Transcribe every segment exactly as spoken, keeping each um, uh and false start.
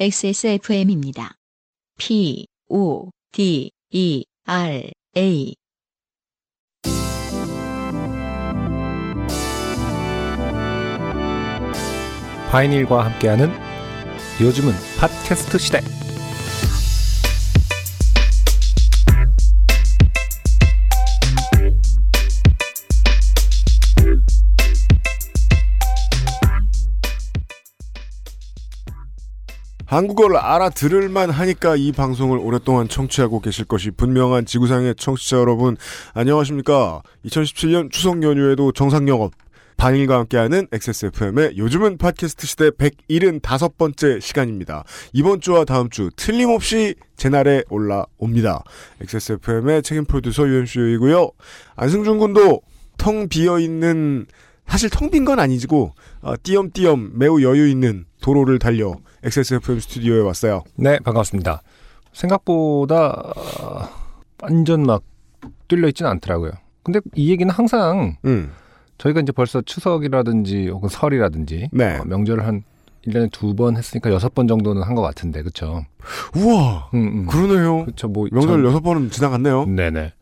엑스에스에프엠입니다. 피 오 디 이 알 에이 바이닐과 함께하는 요즘은 팟캐스트 시대. 한국어를 알아들을만 하니까 이 방송을 오랫동안 청취하고 계실 것이 분명한 지구상의 청취자 여러분, 안녕하십니까? 이천십칠 년 추석 연휴에도 정상영업, 반일과 함께하는 엑스에스에프엠의 요즘은 팟캐스트 시대 백칠십오 번째 시간입니다. 이번 주와 다음 주 틀림없이 제 날에 올라옵니다. 엑스에스에프엠의 책임 프로듀서 유엠씨이고요. 안승준 군도 텅 비어있는, 사실 텅 빈 건 아니지고 어, 띄엄띄엄 매우 여유있는 도로를 달려 엑스에스에프엠 스튜디오에 왔어요. 네, 반갑습니다. 생각보다 어, 완전 막 뚫려있지는 않더라고요. 근데 이 얘기는 항상 음. 저희가 이제 벌써 추석이라든지 혹은 설이라든지 네. 어, 명절을 한 일 년에 두 번 했으니까 여섯 번 정도는 한 것 같은데, 그렇죠? 우와, 음, 음. 그러네요. 그렇죠. 뭐 명절 여섯 번은 지나갔네요. 네네.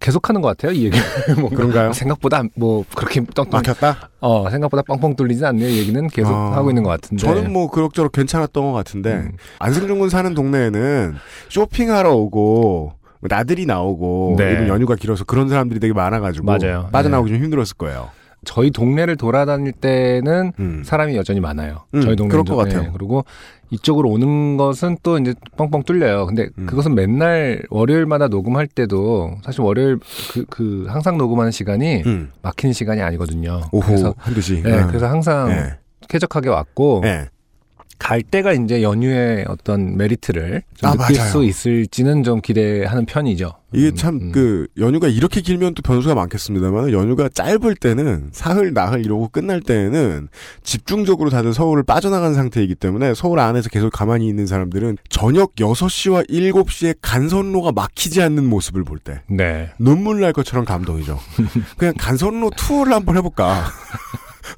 계속하는 것 같아요, 이 얘기. 뭐 그런가요? 생각보다 뭐 그렇게 뻥뻥 막혔다. 어, 생각보다 뻥뻥 뚫리지 않네요. 얘기는 계속 어, 하고 있는 것 같은데. 저는 뭐 그럭저럭 괜찮았던 것 같은데 음. 안승준 군 사는 동네에는 쇼핑하러 오고 나들이 나오고 네. 이번 연휴가 길어서 그런 사람들이 되게 많아가지고 맞아요. 빠져나오기 네. 좀 힘들었을 거예요. 저희 동네를 돌아다닐 때는 음. 사람이 여전히 많아요. 음, 저희 동네 그럴 것 같아요. 네. 그리고 이쪽으로 오는 것은 또 이제 뻥뻥 뚫려요. 근데 음. 그것은 맨날 월요일마다 녹음할 때도 사실 월요일 그, 그 항상 녹음하는 시간이 음. 막히는 시간이 아니거든요. 오후 그래서, 한두시. 네, 음. 그래서 항상 네. 쾌적하게 왔고 네. 갈 때가 이제 연휴의 어떤 메리트를 좀 아, 느낄 맞아요. 수 있을지는 좀 기대하는 편이죠. 이게 참 그 음. 연휴가 이렇게 길면 또 변수가 많겠습니다만 연휴가 짧을 때는 사흘 나흘 이러고 끝날 때에는 집중적으로 다들 서울을 빠져나간 상태이기 때문에 서울 안에서 계속 가만히 있는 사람들은 저녁 여섯 시와 일곱 시에 간선로가 막히지 않는 모습을 볼 때 네. 눈물 날 것처럼 감동이죠. 그냥 간선로 투어를 한번 해볼까.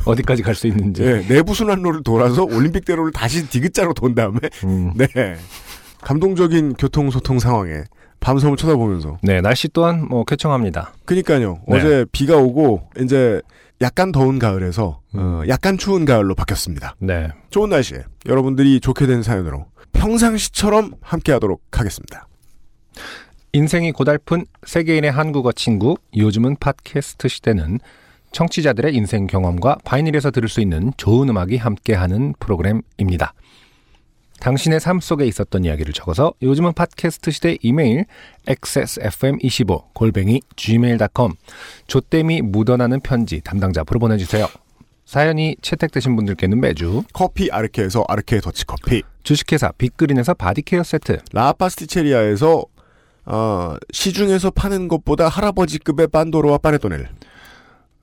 어디까지 갈 수 있는지. 네, 내부순환로를 돌아서 올림픽대로를 다시 디귿자로 돈 다음에 음. 네 감동적인 교통소통 상황에 밤섬을 쳐다보면서 네 날씨 또한 뭐 쾌청합니다. 그러니까요. 네. 어제 비가 오고 이제 약간 더운 가을에서 음. 어, 약간 추운 가을로 바뀌었습니다. 네 좋은 날씨에 여러분들이 좋게 된 사연으로 평상시처럼 함께하도록 하겠습니다. 인생이 고달픈 세계인의 한국어 친구 요즘은 팟캐스트 시대는 청취자들의 인생 경험과 바이닐에서 들을 수 있는 좋은 음악이 함께하는 프로그램입니다. 당신의 삶 속에 있었던 이야기를 적어서 요즘은 팟캐스트 시대 이메일 엑스에스에프엠 이십오 골뱅이 지메일 닷컴 조땜이 묻어나는 편지 담당자 앞으로 보내주세요. 사연이 채택되신 분들께는 매주 커피 아르케에서 아르케 더치 커피, 주식회사 빅그린에서 바디케어 세트, 라파스티체리아에서 어, 시중에서 파는 것보다 할아버지급의 빤도로와 파네토넬.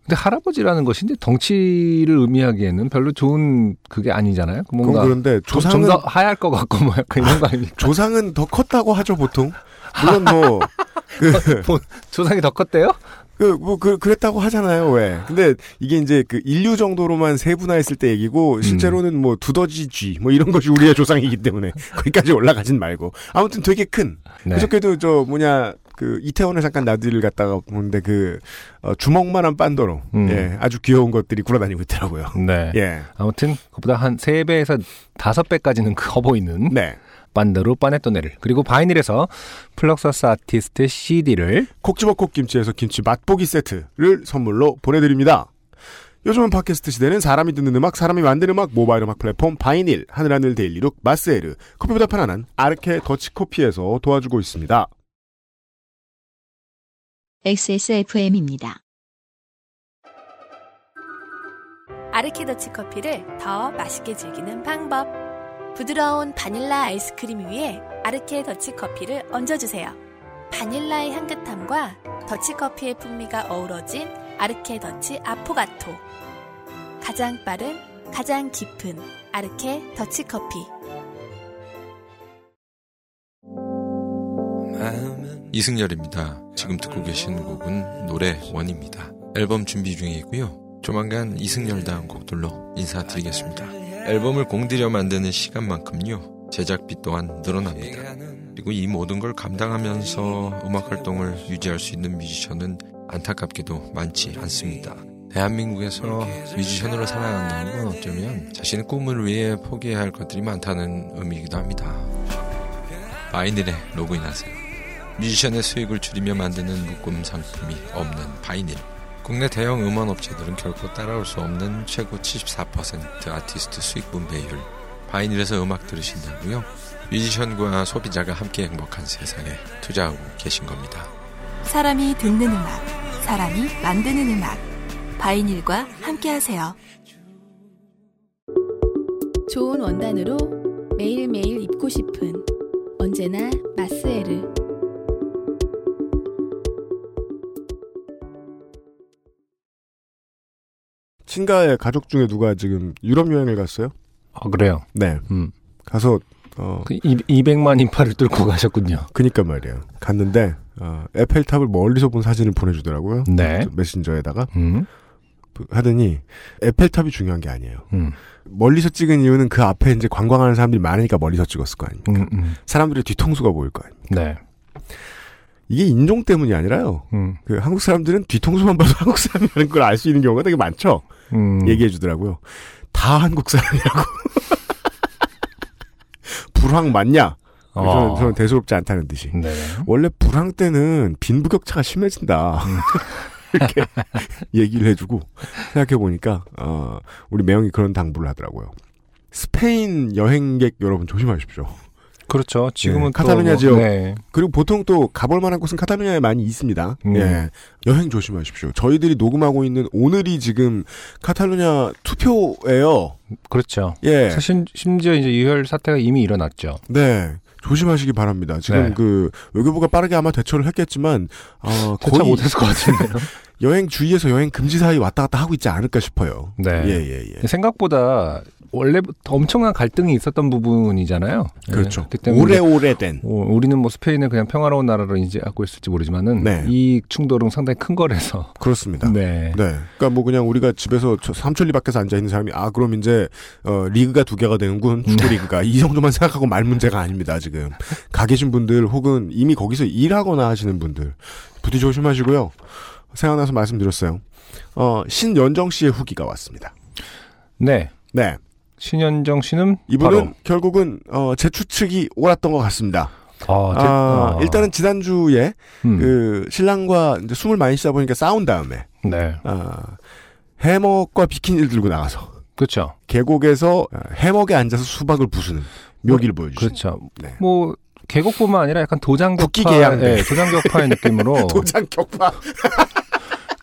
근데 할아버지라는 것인데 덩치를 의미하기에는 별로 좋은 그게 아니잖아요. 뭔가 그건 그런데 조상은 좀 더 하얄 것 같고 뭐 약간 이런 거 아닙니까? 조상은 더 컸다고 하죠 보통. 물론 뭐 그, 조상이 더 컸대요? 그 뭐 그 그랬다고 하잖아요. 왜? 근데 이게 이제 그 인류 정도로만 세분화했을 때 얘기고 실제로는 음. 뭐 두더지 쥐 뭐 이런 것이 우리의 조상이기 때문에 거기까지 올라가진 말고 아무튼 되게 큰. 네. 그저께도 저 뭐냐. 그 이태원에 잠깐 나들이를 갔다가 보는데 그 어, 주먹만한 빤도로 음. 예, 아주 귀여운 것들이 굴아다니고 있더라고요. 네. 예. 아무튼 그보다 한 세 배에서 다섯 배까지는 커 보이는 네. 빤도로 빠네토네를 그리고 바이닐에서 플럭서스 아티스트 씨디를 콕 집어 콕 김치에서 김치 맛보기 세트를 선물로 보내드립니다. 요즘은 팟캐스트 시대는 사람이 듣는 음악, 사람이 만드는 음악, 모바일 음악 플랫폼 바이닐, 하늘하늘 데일리룩, 마스에르, 커피보다 편안한 아르케 더치 커피에서 도와주고 있습니다. 엑스에스에프엠입니다. 아르케 더치 커피를 더 맛있게 즐기는 방법. 부드러운 바닐라 아이스크림 위에 아르케 더치 커피를 얹어주세요. 바닐라의 향긋함과 더치 커피의 풍미가 어우러진 아르케 더치 아포가토. 가장 빠른, 가장 깊은 아르케 더치 커피. 이승열입니다. 지금 듣고 계신 곡은 노래 원입니다. 앨범 준비 중에 있고요. 조만간 이승열다운 곡들로 인사드리겠습니다. 앨범을 공들여 만드는 시간만큼요. 제작비 또한 늘어납니다. 그리고 이 모든 걸 감당하면서 음악활동을 유지할 수 있는 뮤지션은 안타깝게도 많지 않습니다. 대한민국에서 뮤지션으로 살아간다는 건 어쩌면 자신의 꿈을 위해 포기해야 할 것들이 많다는 의미이기도 합니다. 바이닐에 로그인하세요. 뮤지션의 수익을 줄이며 만드는 묶음 상품이 없는 바이닐. 국내 대형 음원 업체들은 결코 따라올 수 없는 최고 칠십사 퍼센트 아티스트 수익 분배율. 바이닐에서 음악 들으신다고요? 뮤지션과 소비자가 함께 행복한 세상에 투자하고 계신 겁니다. 사람이 듣는 음악, 사람이 만드는 음악. 바이닐과 함께하세요. 좋은 원단으로 매일매일 입고 싶은 언제나 마스에르. 친가의 가족 중에 누가 지금 유럽 여행을 갔어요? 아 그래요? 네. 음. 가서 어 그 이백만 인파를 뚫고 가셨군요. 그니까 말이에요. 갔는데 어, 에펠탑을 멀리서 본 사진을 보내주더라고요. 네. 메신저에다가 음. 하더니 에펠탑이 중요한 게 아니에요. 음. 멀리서 찍은 이유는 그 앞에 이제 관광하는 사람들이 많으니까 멀리서 찍었을 거 아닙니까? 음, 음. 사람들의 뒤통수가 보일 거 아닙니까? 네. 이게 인종 때문이 아니라요. 음. 그 한국 사람들은 뒤통수만 봐도 한국 사람이라는 걸 알 수 있는 경우가 되게 많죠. 음. 얘기해 주더라고요. 다 한국 사람이라고. 불황 맞냐? 어. 저는, 저는 대수롭지 않다는 듯이. 네네. 원래 불황 때는 빈부격차가 심해진다. 음. 이렇게 얘기를 해주고 생각해보니까 어, 우리 매형이 그런 당부를 하더라고요. 스페인 여행객 여러분 조심하십시오. 그렇죠. 지금은 네, 카타루냐 뭐, 지역. 네. 그리고 보통 또 가볼 만한 곳은 카타루냐에 많이 있습니다. 음. 예. 여행 조심하십시오. 저희들이 녹음하고 있는 오늘이 지금 카타루냐 투표예요. 그렇죠. 예. 사실 심지어 이제 유혈 사태가 이미 일어났죠. 네. 조심하시기 바랍니다. 지금 네. 그 외교부가 빠르게 아마 대처를 했겠지만 어, 대처 못했을 것 같은데요. 여행 주의에서 여행 금지 사이 왔다 갔다 하고 있지 않을까 싶어요. 네. 예예예. 예, 예. 생각보다. 원래 엄청난 갈등이 있었던 부분이잖아요. 그렇죠. 네. 오래오래된. 우리는 뭐 스페인을 그냥 평화로운 나라로 인지하고 있을지 모르지만은 네. 이 충돌은 상당히 큰 거래서. 그렇습니다. 네. 네. 그러니까 뭐 그냥 우리가 집에서 삼천리 밖에서 앉아 있는 사람이 아 그럼 이제 어, 리그가 두 개가 되는군 축구 리그가 이 정도만 생각하고 말 문제가 아닙니다 지금. 가 계신 분들 혹은 이미 거기서 일하거나 하시는 분들 부디 조심하시고요. 생각나서 말씀드렸어요. 어, 신연정 씨의 후기가 왔습니다. 네. 네. 신연정 씨는 이분은 바로. 결국은 어, 제 추측이 옳았던 것 같습니다. 아, 제, 아, 아. 일단은 지난주에 음. 그 신랑과 이제 숨을 많이 쉬다 보니까 싸운 다음에 네. 어, 해먹과 비키니를 들고 나가서 그렇죠. 계곡에서 해먹에 앉아서 수박을 부수는 묘기를 뭐, 보여주죠. 그렇죠. 네. 뭐 계곡뿐만 아니라 약간 도장격파, 네, 도장격파의 느낌으로 도장격파.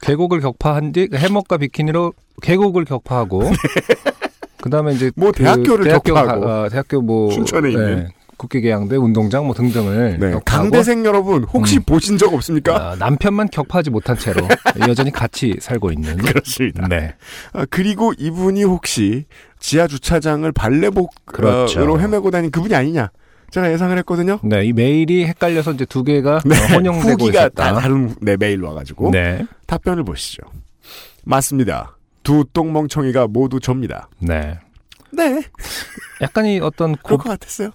계곡을 격파한 뒤 해먹과 비키니로 계곡을 격파하고. 네. 그다음에 이제 뭐 그 대학교를 대학교 격파하고 가, 아, 대학교 뭐 춘천에 있는 네, 국기계양대 운동장 뭐 등등을 네, 강대생 여러분 혹시 음. 보신 적 없습니까? 아, 남편만 격파하지 못한 채로 여전히 같이 살고 있는 그렇습니다. 네. 아, 그리고 이분이 혹시 지하 주차장을 발레복으로 그렇죠. 어, 헤매고 다닌 그분이 아니냐? 제가 예상을 했거든요. 네, 이 메일이 헷갈려서 이제 두 개가 네, 어, 혼용되고 후기가 있었다. 다 다른 네, 메일 와가지고 네. 답변을 보시죠. 맞습니다. 두 똥멍청이가 모두 접니다. 네. 네. 약간 이 어떤 고,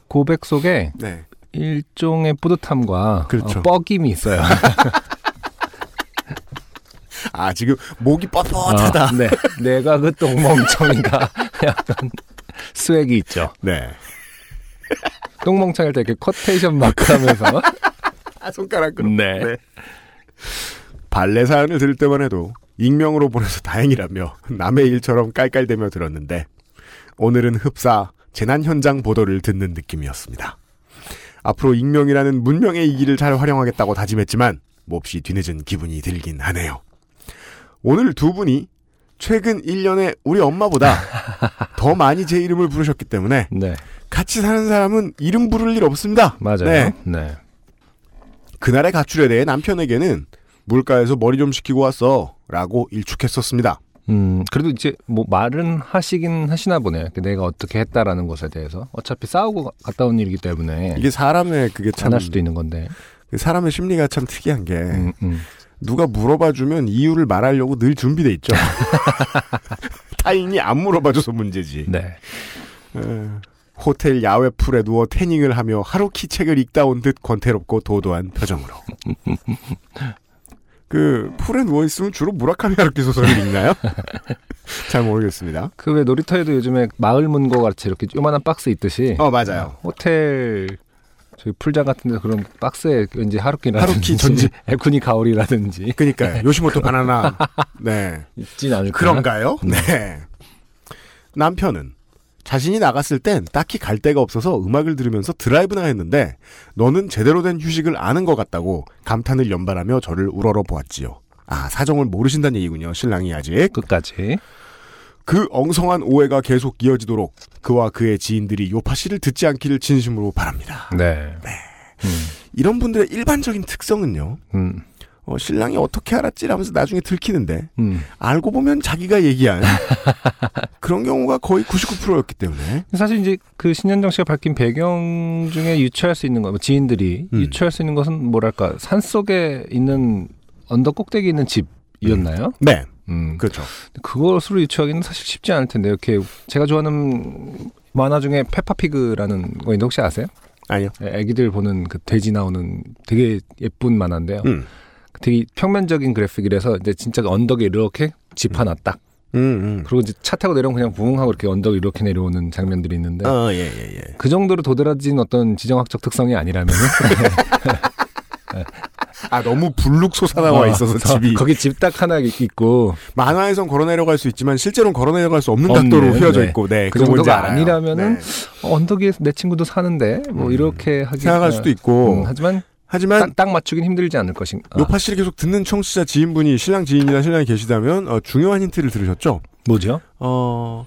고백 속에 네. 일종의 뿌듯함과 그렇죠. 어, 뻐김이 있어요. 아, 지금 목이 뻣뻣하다. 어, 네. 내가 그 똥멍청이가 약간 스웩이 있죠. 네. 똥멍청일 때 이렇게 커테이션 마크 하면서. 아, 손가락 그런 네. 네. 발레 사연을 들을 때만 해도 익명으로 보내서 다행이라며 남의 일처럼 깔깔대며 들었는데 오늘은 흡사 재난 현장 보도를 듣는 느낌이었습니다. 앞으로 익명이라는 문명의 이기를 잘 활용하겠다고 다짐했지만 몹시 뒤늦은 기분이 들긴 하네요. 오늘 두 분이 최근 일 년에 우리 엄마보다 더 많이 제 이름을 부르셨기 때문에 네. 같이 사는 사람은 이름 부를 일 없습니다. 맞아요. 네. 네. 그날의 가출에 대해 남편에게는 물가에서 머리 좀 식히고 왔어 라고 일축했었습니다. 음, 그래도 이제 뭐 말은 하시긴 하시나 보네요. 내가 어떻게 했다라는 것에 대해서. 어차피 싸우고 갔다 온 일이기 때문에. 이게 사람의 그게 참. 안 할 수도 있는 건데. 사람의 심리가 참 특이한 게. 음, 음. 누가 물어봐주면 이유를 말하려고 늘 준비돼 있죠. 타인이 안 물어봐줘서 문제지. 네. 에, 호텔 야외 풀에 누워 태닝을 하며 하루키 책을 읽다 온 듯 권태롭고 도도한 표정으로. 그 풀에 누워 있으면 주로 무라카미 하루키 소설을 읽나요? 잘 모르겠습니다. 그 왜 놀이터에도 요즘에 마을 문고 같이 이렇게 요만한 박스 있듯이. 어 맞아요. 호텔 저희 풀장 같은데 그런 박스에 왠지 하루키라든지 하루키 전집 에쿠니 가오리라든지. 그러니까요. 요시모토 바나나. 네. 있진 않을까요? 그런가요? 네. 남편은 자신이 나갔을 땐 딱히 갈 데가 없어서 음악을 들으면서 드라이브나 했는데 너는 제대로 된 휴식을 아는 것 같다고 감탄을 연발하며 저를 우러러 보았지요. 아, 사정을 모르신다는 얘기군요. 신랑이 아직. 끝까지. 그 엉성한 오해가 계속 이어지도록 그와 그의 지인들이 요파 씨를 듣지 않기를 진심으로 바랍니다. 네. 네. 음. 이런 분들의 일반적인 특성은요. 음. 어, 신랑이 어떻게 알았지? 라면서 나중에 들키는데 음. 알고 보면 자기가 얘기한 그런 경우가 거의 구십구 퍼센트였기 때문에 사실 이제 그 신현정 씨가 밝힌 배경 중에 유추할 수 있는 거, 지인들이 음. 유추할 수 있는 것은 뭐랄까 산속에 있는 언덕 꼭대기 있는 집이었나요? 음. 네, 음. 그렇죠. 그것으로 유추하기는 사실 쉽지 않을 텐데 이렇게 제가 좋아하는 만화 중에 페파피그라는 거 있는데 혹시 아세요? 아니요. 애기들 보는 그 돼지 나오는 되게 예쁜 만화인데요. 음. 되게 평면적인 그래픽이라서 이제 진짜 언덕에 이렇게 집 하나 딱. 음, 음. 그리고 이제 차 타고 내려오면 그냥 붕 하고 이렇게 언덕 이렇게 내려오는 장면들이 있는데. 어, 예, 예, 예. 그 정도로 도드라진 어떤 지정학적 특성이 아니라면은. 아, 너무 불룩 솟아나와 어, 있어서 집이. 거기 집 딱 하나 있고. 만화에선 걸어 내려갈 수 있지만 실제로는 걸어 내려갈 수 없는 각도로 휘어져 네. 있고. 네. 그 정도가 아니라면은 네. 어, 언덕에 내 친구도 사는데 뭐 음. 이렇게 하기 생각할 수도 있고. 음, 하지만. 하지만 딱, 딱 맞추긴 힘들지 않을 것인가. 아. 요파 씨를 계속 듣는 청취자 지인분이 신랑 지인이나 신랑이 계시다면 어, 중요한 힌트를 들으셨죠? 뭐죠? 어,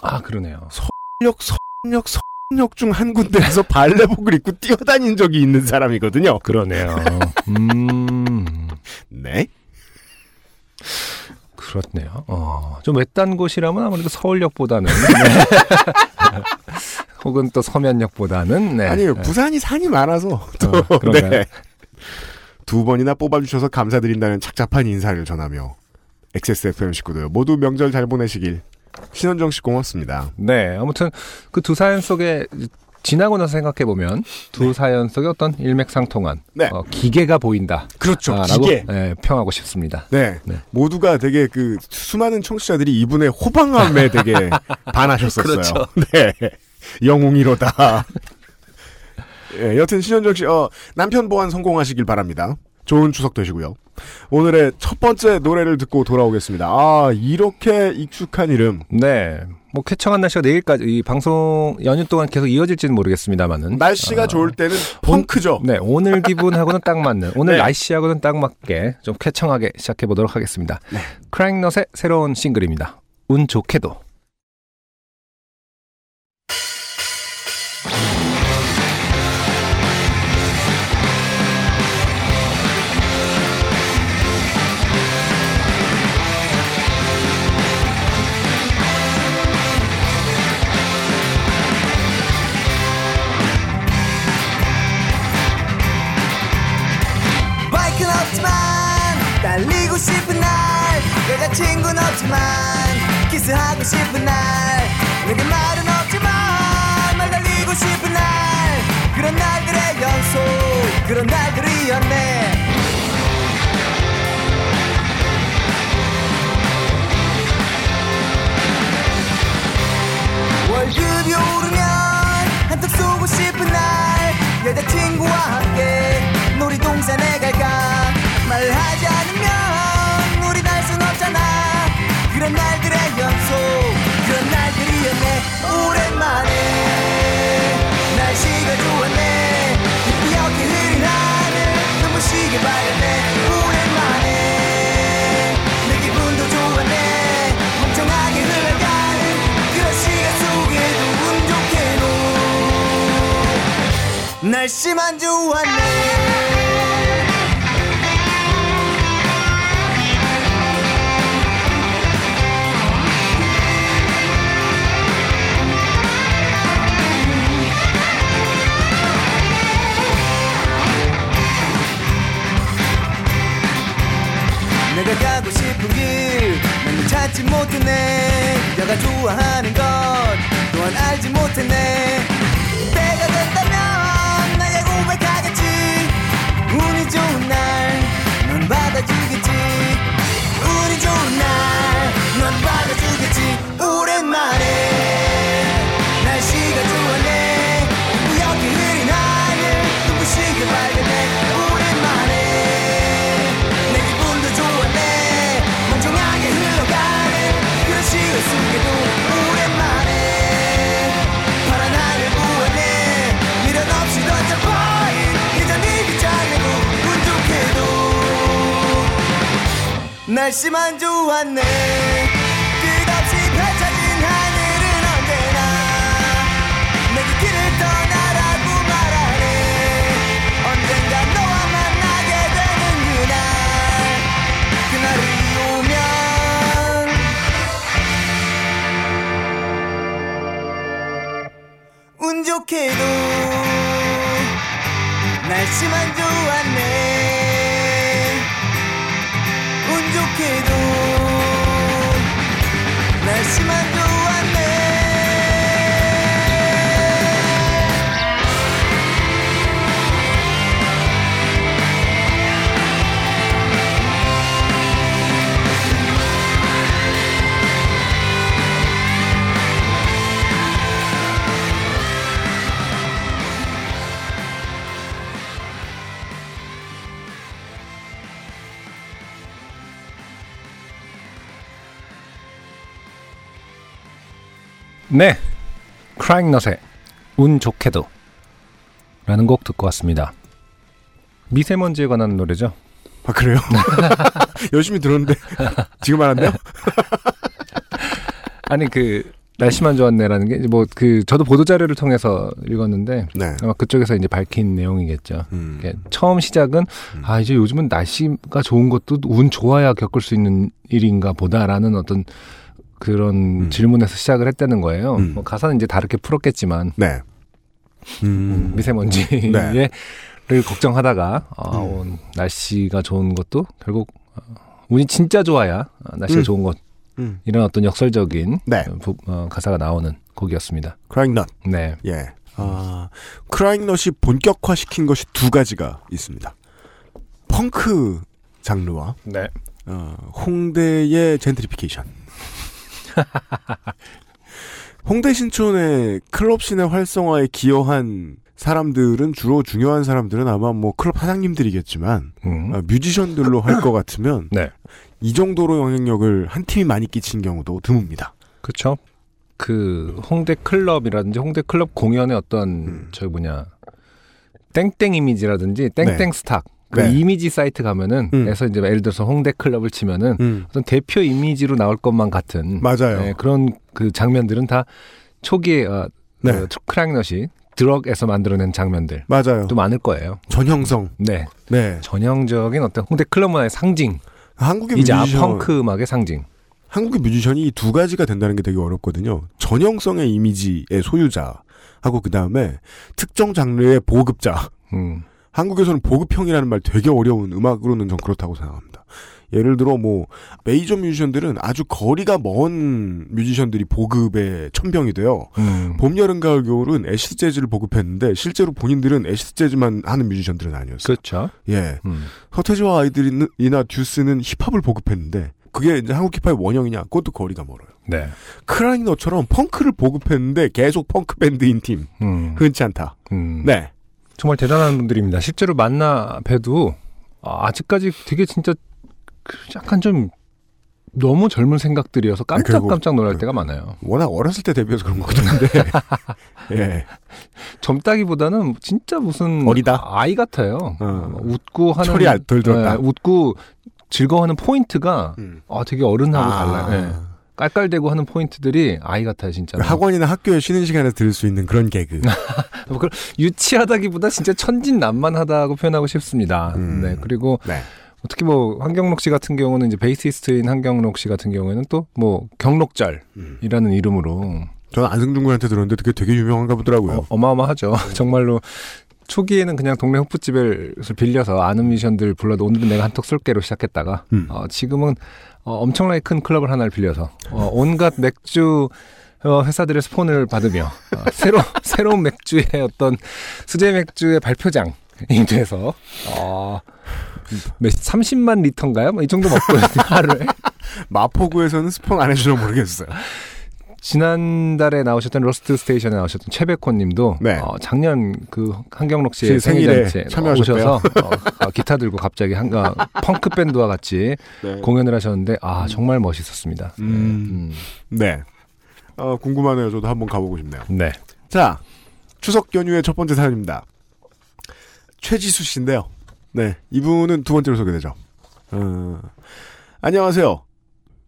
아 그러네요. 서울역, 서울역, 서울역 중 한 군데에서 발레복을 입고 뛰어다닌 적이 있는 사람이거든요. 그러네요. 음, 네. 그렇네요. 어, 좀 외딴 곳이라면 아무래도 서울역보다는. 네. 혹은 또 서면역보다는 네. 아니요. 부산이 산이 많아서 또, 어, 네. 두 번이나 뽑아주셔서 감사드린다는 착잡한 인사를 전하며 엑스에스에프엠 식구들 모두 명절 잘 보내시길. 신현정 씨 고맙습니다. 네. 아무튼 그 두 사연 속에 지나고 나서 생각해보면 두 네. 사연 속에 어떤 일맥상통한 네. 어, 기계가 보인다. 그렇죠. 아, 기계. 네, 평하고 싶습니다. 네. 네. 모두가 되게 그 수많은 청취자들이 이분의 호방함에 되게 반하셨었어요. 그렇죠. 네. 영웅이로다. 예, 여튼 신현정 씨 어, 남편 보안 성공하시길 바랍니다. 좋은 추석 되시고요. 오늘의 첫 번째 노래를 듣고 돌아오겠습니다. 아 이렇게 익숙한 이름. 네. 뭐 쾌청한 날씨가 내일까지 이 방송 연휴 동안 계속 이어질지는 모르겠습니다만은 날씨가 어, 좋을 때는 펑크죠. 네. 오늘 기분하고는 딱 맞는 오늘 네. 날씨하고는 딱 맞게 좀 쾌청하게 시작해 보도록 하겠습니다. 네. 크라잉넛의 새로운 싱글입니다. 운 좋게도. 달리고 싶은 날 여자친구는 없지만 키스하고 싶은 날 내게 말은 없지만 말 달리고 싶은 날 그런 날들의 연속 그런 날들이었네 월급이 오르면 한턱 쏘고 싶은 날 여자친구와 함께 놀이동산에 갈까 말하지 않으면 우리 날 순 없잖아 그런 날들의 연속 그런 날들이었네 오랜만에 날씨가 좋았네 이렇게 흐린 하늘 눈부시게 밝았네 오랜만에 내 기분도 좋았네 멍청하게 흘러가는 그런 시간 속에도 운 좋게도 날씨만 좋았네 내가 가고 싶은 길 난 찾지 못했네 내가 좋아하는 것 또한 알지 못했네. 때가 됐다면 나의 고백하겠지. 운이 좋은 날 넌 받아주겠지. 운이 좋은 날 넌 받아주겠지. 오랜만에 날씨가 좋아네. 무역히 흐린 하늘 눈부시게 밝아네. 오랜만에 내 기분도 좋아네. 멍청하게 흘러가는 그런 시간 속에도 날씨만 좋았네. 끝없이 펼쳐진 하늘은 언제나 내게 길을 떠나라고 말하네. 언젠가 너와 만나게 되는 그날, 그날이 오면 운 좋게도 날씨만 좋았네. 좋게도 날씨만 좋았네. 네, 크라잉넛의 운 좋게도 라는 곡 듣고 왔습니다. 미세먼지에 관한 노래죠. 아, 그래요? 열심히 들었는데 지금 알았네요? 아니, 그 날씨만 좋았네라는 게 뭐 그 저도 보도 자료를 통해서 읽었는데 네. 아마 그쪽에서 이제 밝힌 내용이겠죠. 음. 처음 시작은 음. 아 이제 요즘은 날씨가 좋은 것도 운 좋아야 겪을 수 있는 일인가 보다라는 어떤 그런 음. 질문에서 시작을 했다는 거예요. 음. 뭐 가사는 이제 다르게 풀었겠지만 네. 음. 미세먼지를 네. 걱정하다가 아, 음. 날씨가 좋은 것도 결국 운이 진짜 좋아야 날씨가 음. 좋은 것 음. 이런 어떤 역설적인 네. 부, 어, 가사가 나오는 곡이었습니다. 크라잉넛. 네. 예. 아, 크라잉넛이 본격화시킨 것이 두 가지가 있습니다. 펑크 장르와 네. 어, 홍대의 젠트리피케이션. 홍대 신촌의 클럽 씬의 활성화에 기여한 사람들은 주로 중요한 사람들은 아마 뭐 클럽 사장님들이겠지만 음. 아, 뮤지션들로 할 것 같으면 네. 이 정도로 영향력을 한 팀이 많이 끼친 경우도 드뭅니다. 그렇죠. 그 홍대 클럽이라든지 홍대 클럽 공연의 어떤 음. 저 뭐냐 땡땡 이미지라든지 땡땡 네. 스탁 그 네. 이미지 사이트 가면은, 음. 에서 이제 예를 들어서 홍대 클럽을 치면은, 음. 어떤 대표 이미지로 나올 것만 같은. 맞아요. 네, 그런 그 장면들은 다 초기에, 어, 네. 그 크라잉넛이 드럭에서 만들어낸 장면들. 맞아요. 또 많을 거예요. 전형성. 네. 네. 전형적인 어떤 홍대 클럽 문화의 상징. 한국의 뮤지션. 이제 펑크 음악의 상징. 한국의 뮤지션이 이 두 가지가 된다는 게 되게 어렵거든요. 전형성의 이미지의 소유자하고, 그 다음에 특정 장르의 보급자. 음. 한국에서는 보급형이라는 말 되게 어려운 음악으로는 전 그렇다고 생각합니다. 예를 들어 뭐 메이저 뮤지션들은 아주 거리가 먼 뮤지션들이 보급의 천병이 돼요. 음. 봄, 여름, 가을, 겨울은 애시드 재즈를 보급했는데 실제로 본인들은 애시드 재즈만 하는 뮤지션들은 아니었어요. 그렇죠. 예, 음. 서태지와 아이들이나 듀스는 힙합을 보급했는데 그게 이제 한국 힙합의 원형이냐? 그것도 거리가 멀어요. 네. 크라잉넛처럼 펑크를 보급했는데 계속 펑크 밴드인 팀 음. 흔치 않다. 음. 네. 정말 대단한 분들입니다. 실제로 만나 뵈도 아직까지 되게 진짜 약간 좀 너무 젊은 생각들이어서 깜짝깜짝 놀랄 때가 많아요. 워낙 어렸을 때 데뷔해서 그런 것 같은데. 예. 젊다기보다는 진짜 무슨 어리다? 아이 같아요. 어. 웃고 하는 철이 덜 들었다. 네, 웃고 즐거워하는 포인트가 음. 아, 되게 어른하고 아. 달라요. 네. 깔깔대고 하는 포인트들이 아이 같아요, 진짜. 학원이나 학교에 쉬는 시간에 들을 수 있는 그런 개그. 유치하다기보다 진짜 천진난만하다고 표현하고 싶습니다. 음. 네, 그리고 네. 특히 뭐 한경록 씨 같은 경우는 이제 베이시스트인 한경록 씨 같은 경우에는 또 뭐 경록절이라는 음. 이름으로. 저는 안승준 군한테 들었는데 그게 되게 유명한가 보더라고요. 어, 어마어마하죠. 정말로. 초기에는 그냥 동네 호프집을 빌려서 아는 뮤지션들 불러도 오늘은 내가 한턱 쏠게로 시작했다가 음. 어, 지금은 어, 엄청나게 큰 클럽을 하나를 빌려서 어, 온갖 맥주 회사들의 스폰을 받으며 새로, 새로운 맥주의 어떤 수제 맥주의 발표장 인도에서 어, 삼십만 리터인가요? 뭐 이 정도 먹고 하루에 마포구에서는 스폰 안 해주나 모르겠어요. 지난달에 나오셨던 러스트 스테이션에 나오셨던 최백호님도 네. 어, 작년 그 한경록 씨의 생일잔치에 오셔서 어, 기타 들고 갑자기 한, 어, 펑크 밴드와 같이 네. 공연을 하셨는데 아 정말 멋있었습니다. 음. 네. 음. 네. 어, 궁금하네요. 저도 한번 가보고 싶네요. 네. 자, 추석 연휴의 첫 번째 사연입니다. 최지수 씨인데요. 네, 이분은 두 번째로 소개되죠. 어, 안녕하세요.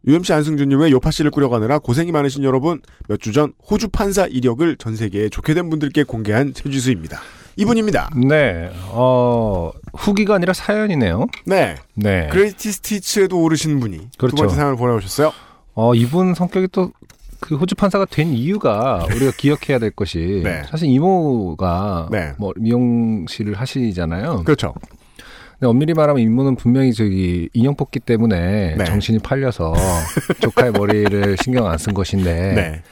유엠씨 안승준님의 요파씨를 꾸려가느라 고생이 많으신 여러분, 몇 주 전 호주 판사 이력을 전 세계에 좋게 된 분들께 공개한 최지수입니다. 이분입니다. 네, 어, 후기가 아니라 사연이네요. 네, 네. 그레이티 스티치에도 오르신 분이 그렇죠. 두 번째 사연을 보내오셨어요. 어, 이분 성격이 또 그 호주 판사가 된 이유가 우리가 기억해야 될 것이 네. 사실 이모가 네. 뭐 미용실을 하시잖아요. 그렇죠. 근데 엄밀히 말하면 이모는 분명히 저기 인형 뽑기 때문에 네. 정신이 팔려서 조카의 머리를 신경 안 쓴 것인데 네.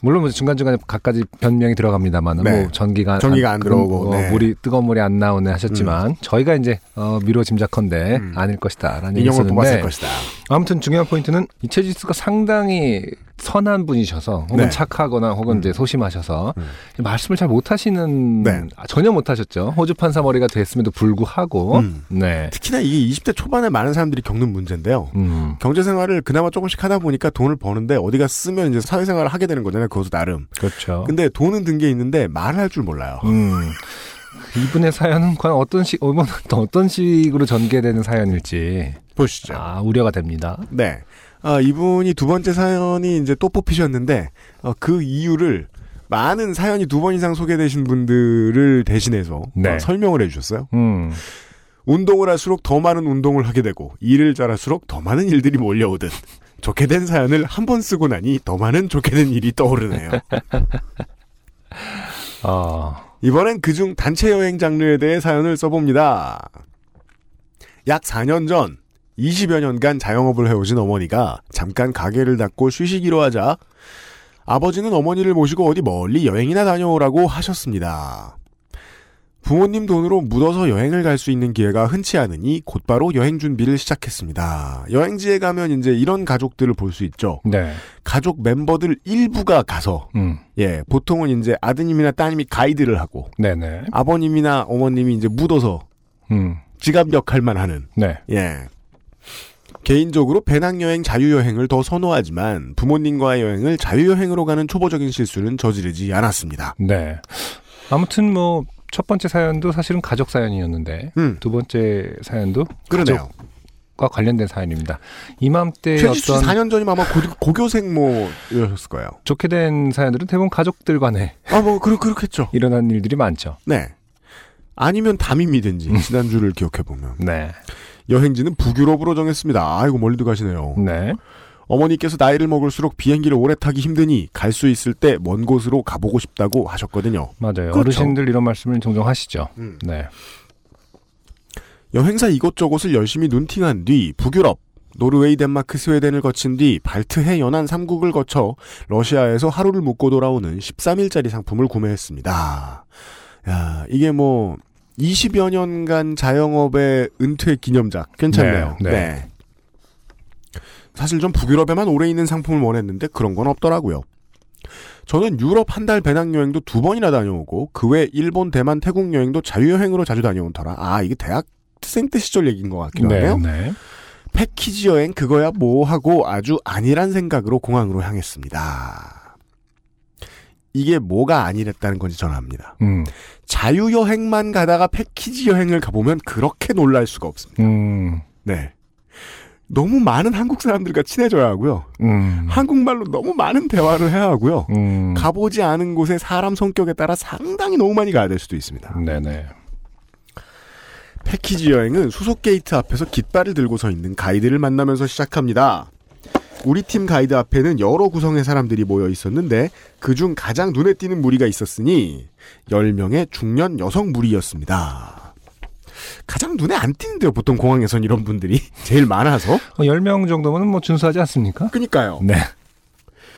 물론 뭐 중간중간에 갖가지 변명이 들어갑니다만 네. 뭐 전기가 전기가 안, 안 들어오고 네. 물이 뜨거운 물이 안 나오네 하셨지만 음. 저희가 이제 어, 미뤄 짐작컨대 음. 아닐 것이다라는 인형을 뽑았을 것이다. 아무튼 중요한 포인트는 이 최지수가 상당히 선한 분이셔서 혹은 네. 착하거나 혹은 음. 이제 소심하셔서 음. 말씀을 잘 못하시는 네. 전혀 못하셨죠. 호주 판사 머리가 됐음에도 불구하고 음. 네. 특히나 이게 이십 대 초반에 많은 사람들이 겪는 문제인데요. 음. 경제생활을 그나마 조금씩 하다 보니까 돈을 버는데 어디가 쓰면 이제 사회생활을 하게 되는 거잖아요. 그것도 나름. 그렇죠. 근데 돈은 든 게 있는데 말할 줄 몰라요. 음. 이분의 사연은 과연 어떤 식 어떤 식으로 전개되는 사연일지 보시죠. 아, 우려가 됩니다. 네. 아, 이분이 두 번째 사연이 이제 또 뽑히셨는데, 어, 그 이유를 많은 사연이 두 번 이상 소개되신 분들을 대신해서 네. 어, 설명을 해주셨어요. 음. 운동을 할수록 더 많은 운동을 하게 되고, 일을 잘할수록 더 많은 일들이 몰려오듯, 좋게 된 사연을 한 번 쓰고 나니 더 많은 좋게 된 일이 떠오르네요. 어. 이번엔 그중 단체 여행 장르에 대해 사연을 써봅니다. 약 사 년 전, 이십여 년간 자영업을 해오신 어머니가 잠깐 가게를 닫고 쉬시기로 하자 아버지는 어머니를 모시고 어디 멀리 여행이나 다녀오라고 하셨습니다. 부모님 돈으로 묻어서 여행을 갈 수 있는 기회가 흔치 않으니 곧바로 여행 준비를 시작했습니다. 여행지에 가면 이제 이런 가족들을 볼 수 있죠. 네. 가족 멤버들 일부가 가서 음. 예, 보통은 이제 아드님이나 따님이 가이드를 하고 네네. 아버님이나 어머님이 이제 묻어서 음. 지갑 역할만 하는 네. 예. 개인적으로 배낭여행, 자유여행을 더 선호하지만 부모님과의 여행을 자유여행으로 가는 초보적인 실수는 저지르지 않았습니다. 네. 아무튼 뭐 첫 번째 사연도 사실은 가족 사연이었는데 음. 두 번째 사연도 그러네요. 가족과 관련된 사연입니다. 이맘때 최지수 어떤 사 년 전이면 아마 고, 고교생 뭐 이러셨을 거예요. 좋게 된 사연들은 대부분 가족들 간에 아, 뭐 그렇, 그렇겠죠. 일어난 일들이 많죠. 네. 아니면 담임이든지 지난주를 기억해보면 네. 여행지는 북유럽으로 정했습니다. 아이고 멀리도 가시네요. 네. 어머니께서 나이를 먹을수록 비행기를 오래 타기 힘드니 갈 수 있을 때 먼 곳으로 가보고 싶다고 하셨거든요. 맞아요. 그렇죠. 어르신들 이런 말씀을 종종 하시죠. 음. 네. 여행사 이곳저곳을 열심히 눈팅한 뒤 북유럽, 노르웨이, 덴마크, 스웨덴을 거친 뒤 발트해 연안 삼 국을 거쳐 러시아에서 하루를 묵고 돌아오는 십삼 일짜리 상품을 구매했습니다. 야, 이게 뭐 이십여 년간 자영업의 은퇴 기념작. 괜찮네요. 네, 네. 네. 사실 전 북유럽에만 오래 있는 상품을 원했는데 그런 건 없더라고요. 저는 유럽 한 달 배낭여행도 두 번이나 다녀오고 그 외 일본, 대만, 태국 여행도 자유여행으로 자주 다녀온 터라 아 이게 대학생 때 시절 얘기인 것 같기도 하네요. 네, 네. 패키지 여행 그거야 뭐 하고 아주 안일한 생각으로 공항으로 향했습니다. 이게 뭐가 아니랬다는 건지 전합니다. 음. 자유여행만 가다가 패키지 여행을 가보면 그렇게 놀랄 수가 없습니다. 음. 네, 너무 많은 한국 사람들과 친해져야 하고요. 음. 한국말로 너무 많은 대화를 해야 하고요. 음. 가보지 않은 곳에 사람 성격에 따라 상당히 너무 많이 가야 될 수도 있습니다. 네네. 패키지 여행은 수속 게이트 앞에서 깃발을 들고 서 있는 가이드를 만나면서 시작합니다. 우리 팀 가이드 앞에는 여러 구성의 사람들이 모여 있었는데 그중 가장 눈에 띄는 무리가 있었으니 열 명의 중년 여성 무리였습니다. 가장 눈에 안 띄는데요. 보통 공항에선 이런 분들이 제일 많아서. 어, 열 명 정도면 뭐 준수하지 않습니까? 그러니까요. 네.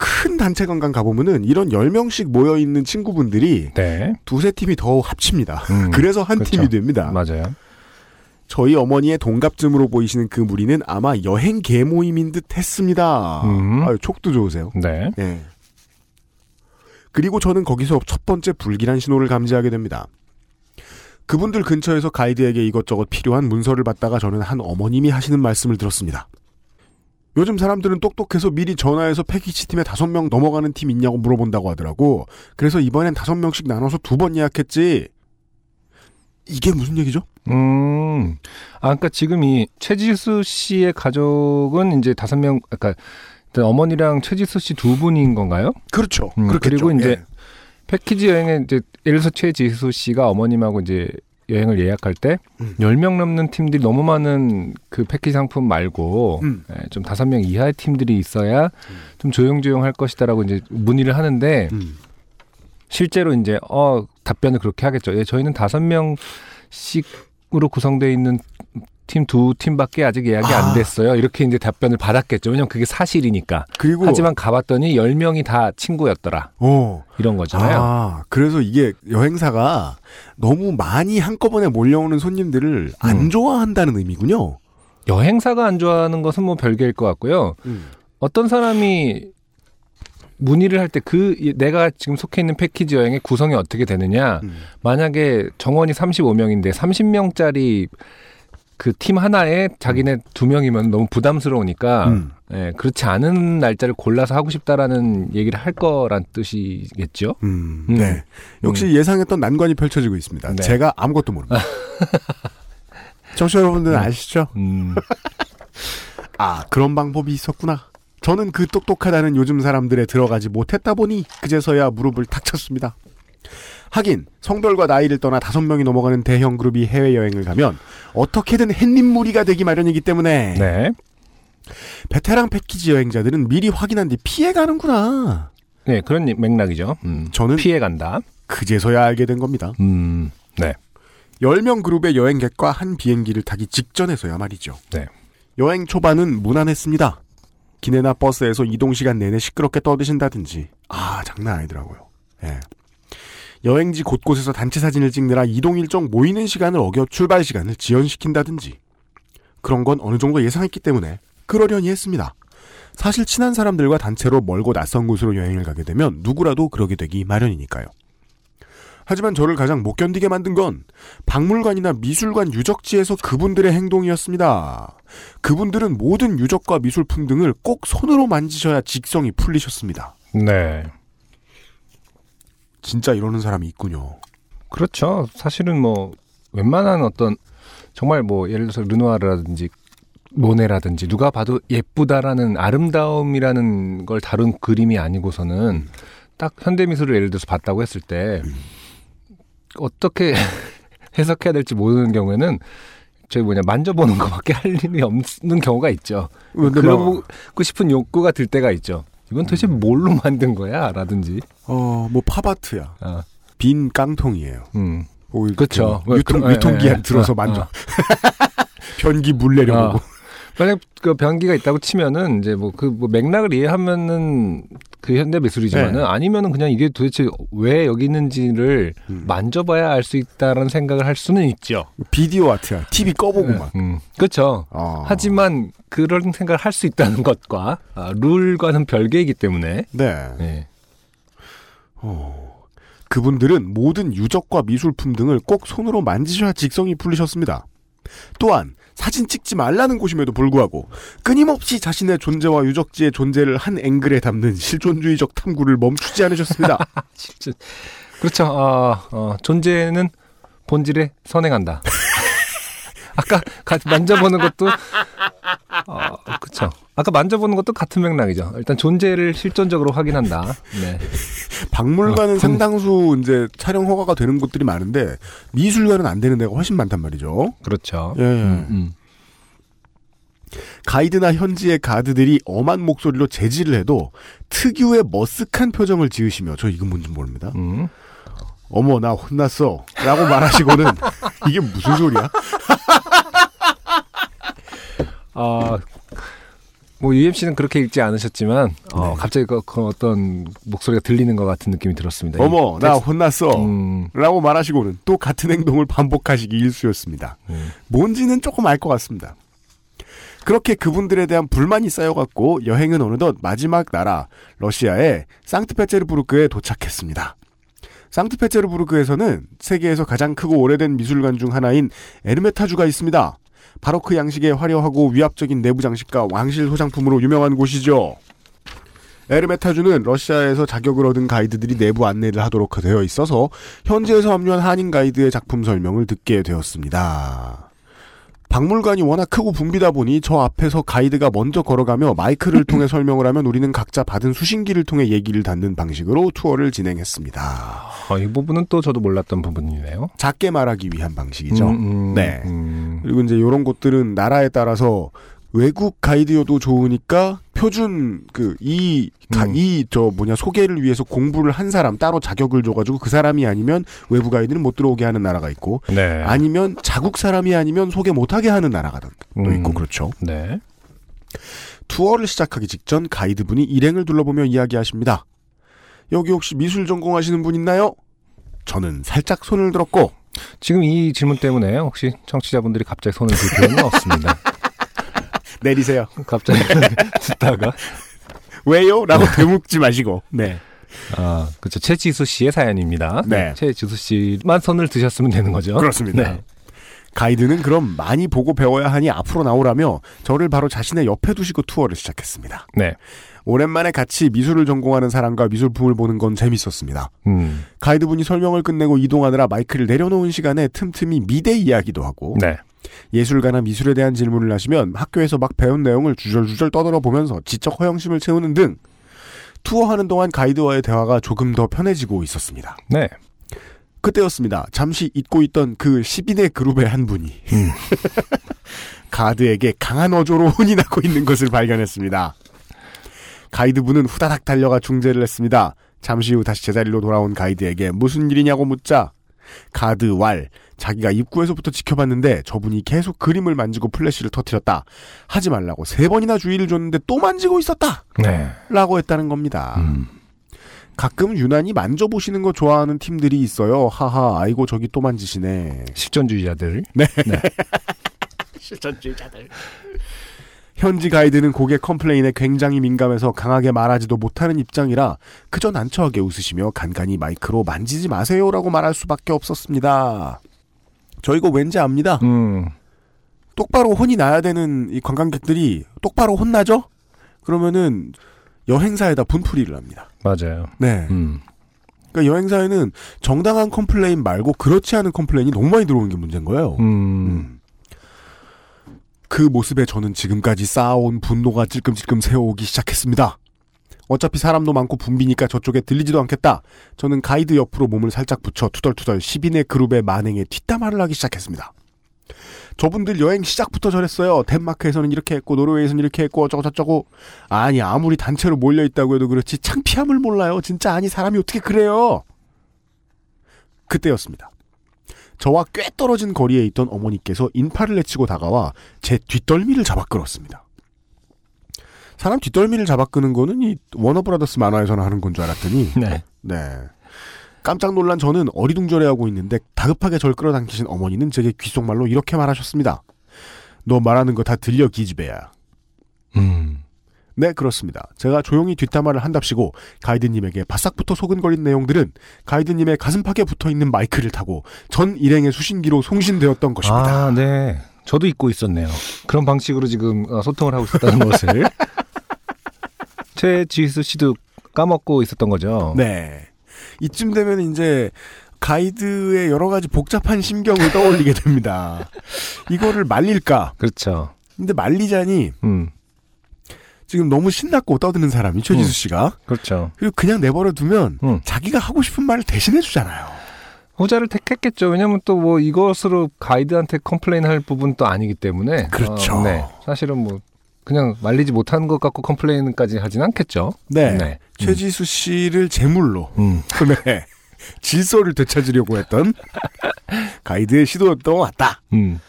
큰 단체 관광 가보면은 이런 열 명씩 모여있는 친구분들이 네. 두세 팀이 더 합칩니다. 음, 그래서 한 그렇죠. 팀이 됩니다. 맞아요. 저희 어머니의 동갑쯤으로 보이시는 그 무리는 아마 여행 개모임인 듯 했습니다. 음. 아유, 촉도 좋으세요. 네. 네. 그리고 저는 거기서 첫 번째 불길한 신호를 감지하게 됩니다. 그분들 근처에서 가이드에게 이것저것 필요한 문서를 받다가 저는 한 어머님이 하시는 말씀을 들었습니다. 요즘 사람들은 똑똑해서 미리 전화해서 패키지 팀에 다섯 명 넘어가는 팀 있냐고 물어본다고 하더라고. 그래서 이번엔 다섯 명씩 나눠서 두 번 예약했지. 이게 무슨 얘기죠? 음, 아, 그러니까 지금 이 최지수 씨의 가족은 이제 다섯 명, 그러니까 어머니랑 최지수 씨 두 분인 건가요? 그렇죠. 음, 그리고 이제 예. 패키지 여행에 이제 예를 들어서 최지수 씨가 어머님하고 이제 여행을 예약할 때 음. 열 명 넘는 팀들이 너무 많은 그 패키지 상품 말고 음. 좀 다섯 명 이하의 팀들이 있어야 음. 좀 조용조용 할 것이다라고 이제 문의를 하는데 음. 실제로 이제 어 답변을 그렇게 하겠죠. 예, 저희는 다섯 명씩으로 구성되어 있는 팀 두 팀밖에 아직 예약이 아. 안 됐어요. 이렇게 이제 답변을 받았겠죠. 왜냐면 그게 사실이니까. 그리고 하지만 가봤더니 열 명이 다 친구였더라. 오. 이런 거잖아요. 아, 그래서 이게 여행사가 너무 많이 한꺼번에 몰려오는 손님들을 안 음. 좋아한다는 의미군요. 여행사가 안 좋아하는 것은 뭐 별개일 것 같고요. 음. 어떤 사람이 문의를 할 때 그 내가 지금 속해 있는 패키지 여행의 구성이 어떻게 되느냐. 음. 만약에 정원이 서른다섯 명인데 서른 명짜리 그 팀 하나에 자기네 두 명이면 너무 부담스러우니까 음. 예, 그렇지 않은 날짜를 골라서 하고 싶다라는 얘기를 할 거란 뜻이겠죠. 음. 음. 네. 역시 음. 예상했던 난관이 펼쳐지고 있습니다. 네. 제가 아무것도 모릅니다. 청취자 여러분들은 아시죠? 음. 아, 그런 방법이 있었구나. 저는 그 똑똑하다는 요즘 사람들에 들어가지 못했다 보니 그제서야 무릎을 탁 쳤습니다. 하긴 성별과 나이를 떠나 다섯 명이 넘어가는 대형 그룹이 해외여행을 가면 어떻게든 햇님 무리가 되기 마련이기 때문에 네. 베테랑 패키지 여행자들은 미리 확인한 뒤 피해가는구나. 네, 그런 맥락이죠. 음, 저는 피해간다. 그제서야 알게 된 겁니다. 음, 네. 열 명 그룹의 여행객과 한 비행기를 타기 직전에서야 말이죠. 네. 여행 초반은 무난했습니다. 기내나 버스에서 이동시간 내내 시끄럽게 떠드신다든지. 아, 장난 아니더라고요. 예. 여행지 곳곳에서 단체 사진을 찍느라 이동 일정 모이는 시간을 어겨 출발 시간을 지연시킨다든지. 그런 건 어느 정도 예상했기 때문에 그러려니 했습니다. 사실 친한 사람들과 단체로 멀고 낯선 곳으로 여행을 가게 되면 누구라도 그러게 되기 마련이니까요. 하지만 저를 가장 못 견디게 만든 건 박물관이나 미술관 유적지에서 그분들의 행동이었습니다. 그분들은 모든 유적과 미술품 등을 꼭 손으로 만지셔야 직성이 풀리셨습니다. 네. 진짜 이러는 사람이 있군요. 그렇죠. 사실은 뭐 웬만한 어떤 정말 뭐 예를 들어서 르누아르라든지 모네라든지 누가 봐도 예쁘다라는 아름다움이라는 걸 다룬 그림이 아니고서는 딱 현대미술을 예를 들어서 봤다고 했을 때 음. 어떻게 해석해야 될지 모르는 경우에는 저희 뭐냐 만져보는 것밖에 할 일이 없는 경우가 있죠. 그러고 싶은 욕구가 들 때가 있죠. 이건 도대체 음. 뭘로 만든 거야? 라든지. 어, 뭐 팝아트야. 어. 빈 깡통이에요. 음. 뭐 그렇죠. 유통, 그, 유통기한 에, 에, 들어서 어, 만져. 어. 변기 물 내려보고. 어. 만약 그 변기가 있다고 치면은 이제 뭐 그 뭐 맥락을 이해하면은 그 현대 미술이지만은 네. 아니면은 그냥 이게 도대체 왜 여기 있는지를 음. 만져봐야 알 수 있다라는 생각을 할 수는 있죠. 비디오 아트야. 티비 꺼보고 네. 막. 음. 그렇죠. 어. 하지만 그런 생각을 할 수 있다는 것과 아, 룰과는 별개이기 때문에. 네. 네. 어. 그분들은 모든 유적과 미술품 등을 꼭 손으로 만지셔야 직성이 풀리셨습니다. 또한 사진 찍지 말라는 곳임에도 불구하고 끊임없이 자신의 존재와 유적지의 존재를 한 앵글에 담는 실존주의적 탐구를 멈추지 않으셨습니다. 실존. 그렇죠. 어, 어, 존재는 본질에 선행한다. 아까 가, 만져보는 것도 어, 그렇죠. 아까 만져보는 것도 같은 맥락이죠. 일단 존재를 실존적으로 확인한다. 네. 박물관은 어, 상당수 이제 촬영 허가가 되는 곳들이 많은데 미술관은 안 되는 데가 훨씬 많단 말이죠. 그렇죠. 예. 음, 음. 가이드나 현지의 가드들이 엄한 목소리로 제지를 해도 특유의 머쓱한 표정을 지으시며 저 이건 뭔지 모릅니다. 음. 어머 나 혼났어 라고 말하시고는 이게 무슨 소리야? 아, 뭐 유엠씨는 그렇게 읽지 않으셨지만 어, 네. 갑자기 그, 그 어떤 목소리가 들리는 것 같은 느낌이 들었습니다. 어머 나 혼났어 음. 라고 말하시고는 또 같은 행동을 반복하시기 일쑤였습니다. 음. 뭔지는 조금 알 것 같습니다. 그렇게 그분들에 대한 불만이 쌓여갖고 여행은 어느덧 마지막 나라 러시아의 상트페테르부르크에 도착했습니다. 상트페테르부르크에서는 세계에서 가장 크고 오래된 미술관 중 하나인 에르메타주가 있습니다. 바로크 양식의 화려하고 위압적인 내부 장식과 왕실 소장품으로 유명한 곳이죠. 에르메타주는 러시아에서 자격을 얻은 가이드들이 내부 안내를 하도록 되어 있어서 현지에서 합류한 한인 가이드의 작품 설명을 듣게 되었습니다. 박물관이 워낙 크고 붐비다 보니 저 앞에서 가이드가 먼저 걸어가며 마이크를 통해 설명을 하면 우리는 각자 받은 수신기를 통해 얘기를 듣는 방식으로 투어를 진행했습니다. 아, 이 부분은 또 저도 몰랐던 부분이네요. 작게 말하기 위한 방식이죠. 음, 음, 네. 음. 그리고 이제 이런 곳들은 나라에 따라서 외국 가이드여도 좋으니까 표준 그 이 이 저 뭐냐 소개를 위해서 공부를 한 사람 따로 자격을 줘가지고 그 사람이 아니면 외부 가이드는 못 들어오게 하는 나라가 있고 네. 아니면 자국 사람이 아니면 소개 못하게 하는 나라가 또 음. 있고 그렇죠. 네. 투어를 시작하기 직전 가이드분이 일행을 둘러보며 이야기하십니다. 여기 혹시 미술 전공하시는 분 있나요? 저는 살짝 손을 들었고 지금 이 질문 때문에 혹시 청취자분들이 갑자기 손을 들 필요는 없습니다. 내리세요. 갑자기 듣다가 왜요? 라고 되묻지 마시고. 네. 아, 그렇죠. 최지수 씨의 사연입니다. 네. 최지수 씨만 손을 드셨으면 되는 거죠. 그렇습니다. 네. 가이드는 그럼 많이 보고 배워야 하니 앞으로 나오라며 저를 바로 자신의 옆에 두시고 투어를 시작했습니다. 네. 오랜만에 같이 미술을 전공하는 사람과 미술품을 보는 건 재밌었습니다. 음. 가이드분이 설명을 끝내고 이동하느라 마이크를 내려놓은 시간에 틈틈이 미대 이야기도 하고 네. 예술가나 미술에 대한 질문을 하시면 학교에서 막 배운 내용을 주절주절 떠들어 보면서 지적 허영심을 채우는 등 투어하는 동안 가이드와의 대화가 조금 더 편해지고 있었습니다. 네. 그때였습니다. 잠시 잊고 있던 그 십 인의 그룹의 한 분이 음. 가드에게 강한 어조로 혼이 나고 있는 것을 발견했습니다. 가이드분은 후다닥 달려가 중재를 했습니다. 잠시 후 다시 제자리로 돌아온 가이드에게 무슨 일이냐고 묻자 가드 왈 자기가 입구에서부터 지켜봤는데 저분이 계속 그림을 만지고 플래시를 터뜨렸다. 하지 말라고 세 번이나 주의를 줬는데 또 만지고 있었다. 네. 라고 했다는 겁니다. 음. 가끔 유난히 만져보시는 거 좋아하는 팀들이 있어요. 하하, 아이고 저기 또 만지시네. 실존주의자들. 네. 네. 실존주의자들. 현지 가이드는 고객 컴플레인에 굉장히 민감해서 강하게 말하지도 못하는 입장이라 그저 난처하게 웃으시며 간간히 마이크로 만지지 마세요라고 말할 수밖에 없었습니다. 저 이거 왠지 압니다. 음. 똑바로 혼이 나야 되는 이 관광객들이 똑바로 혼나죠? 그러면은 여행사에다 분풀이를 합니다. 맞아요. 네. 음. 그러니까 여행사에는 정당한 컴플레인 말고 그렇지 않은 컴플레인이 너무 많이 들어오는 게 문제인 거예요. 음. 음. 그 모습에 저는 지금까지 쌓아온 분노가 찔끔찔끔 새어오기 시작했습니다. 어차피 사람도 많고 붐비니까 저쪽에 들리지도 않겠다. 저는 가이드 옆으로 몸을 살짝 붙여 투덜투덜 십 인의 그룹의 만행에 뒷담화를 하기 시작했습니다. 저분들 여행 시작부터 저랬어요. 덴마크에서는 이렇게 했고 노르웨이에서는 이렇게 했고 어쩌고 저쩌고. 아니 아무리 단체로 몰려있다고 해도 그렇지 창피함을 몰라요. 진짜 아니 사람이 어떻게 그래요. 그때였습니다. 저와 꽤 떨어진 거리에 있던 어머니께서 인파를 내치고 다가와 제 뒷덜미를 잡아 끌었습니다. 사람 뒷덜미를 잡아 끄는 거는 이 워너브라더스 만화에서나 하는 건 줄 알았더니 네. 네. 깜짝 놀란 저는 어리둥절해하고 있는데 다급하게 절 끌어당기신 어머니는 제게 귓속말로 이렇게 말하셨습니다. 너 말하는 거 다 들려 기집애야. 음. 네 그렇습니다. 제가 조용히 뒷담화를 한답시고 가이드님에게 바싹부터 소근거린 내용들은 가이드님의 가슴팍에 붙어있는 마이크를 타고 전 일행의 수신기로 송신되었던 것입니다. 아, 네. 저도 잊고 있었네요. 그런 방식으로 지금 소통을 하고 있었다는 것을 최지수 씨도 까먹고 있었던 거죠. 네. 이쯤 되면 이제 가이드의 여러 가지 복잡한 심경을 떠올리게 됩니다. 이거를 말릴까? 그렇죠. 근데 말리자니 음. 지금 너무 신났고 떠드는 사람이 최지수 씨가. 음, 그렇죠. 그리고 그냥 내버려 두면 음. 자기가 하고 싶은 말을 대신해 주잖아요. 후자를 택했겠죠. 왜냐하면 또 뭐 이것으로 가이드한테 컴플레인할 부분도 아니기 때문에. 그렇죠. 어, 네. 사실은 뭐 그냥 말리지 못한 것 같고 컴플레인까지 하진 않겠죠. 네. 네. 최지수 씨를 제물로 음. 네. 질서를 되찾으려고 했던 가이드의 시도였던 것 같다. 음.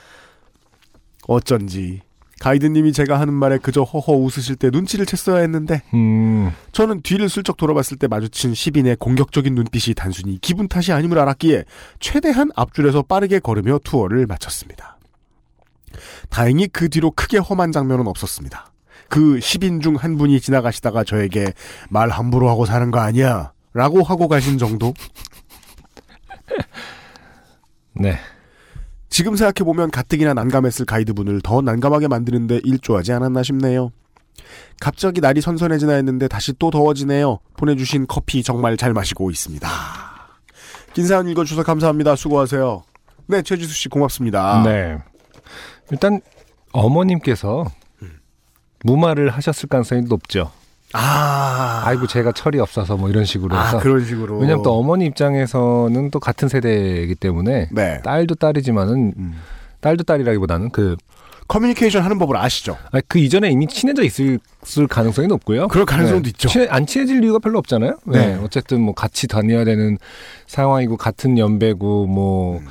어쩐지 가이드님이 제가 하는 말에 그저 허허 웃으실 때 눈치를 챘어야 했는데 음. 저는 뒤를 슬쩍 돌아봤을 때 마주친 시빈의 공격적인 눈빛이 단순히 기분 탓이 아님을 알았기에 최대한 앞줄에서 빠르게 걸으며 투어를 마쳤습니다. 다행히 그 뒤로 크게 험한 장면은 없었습니다. 그 시빈 중 한 분이 지나가시다가 저에게 말 함부로 하고 사는 거 아니야 라고 하고 가신 정도? 네. 지금 생각해보면 가뜩이나 난감했을 가이드분을 더 난감하게 만드는데 일조하지 않았나 싶네요. 갑자기 날이 선선해지나 했는데 다시 또 더워지네요. 보내주신 커피 정말 잘 마시고 있습니다. 긴 사연 읽어주셔서 감사합니다. 수고하세요. 네, 최지수 씨 고맙습니다. 네. 일단 어머님께서 무마를 하셨을 가능성이 높죠. 아. 아이고, 제가 철이 없어서 뭐 이런 식으로 해서. 아, 그런 식으로. 왜냐면 또 어머니 입장에서는 또 같은 세대이기 때문에. 네. 딸도 딸이지만은, 음. 딸도 딸이라기보다는 그. 커뮤니케이션 하는 법을 아시죠? 아니, 그 이전에 이미 친해져 있을 가능성이 높고요. 그럴 가능성도 네. 있죠. 친해, 안 친해질 이유가 별로 없잖아요. 네. 네. 어쨌든 뭐 같이 다녀야 되는 상황이고, 같은 연배고, 뭐. 음.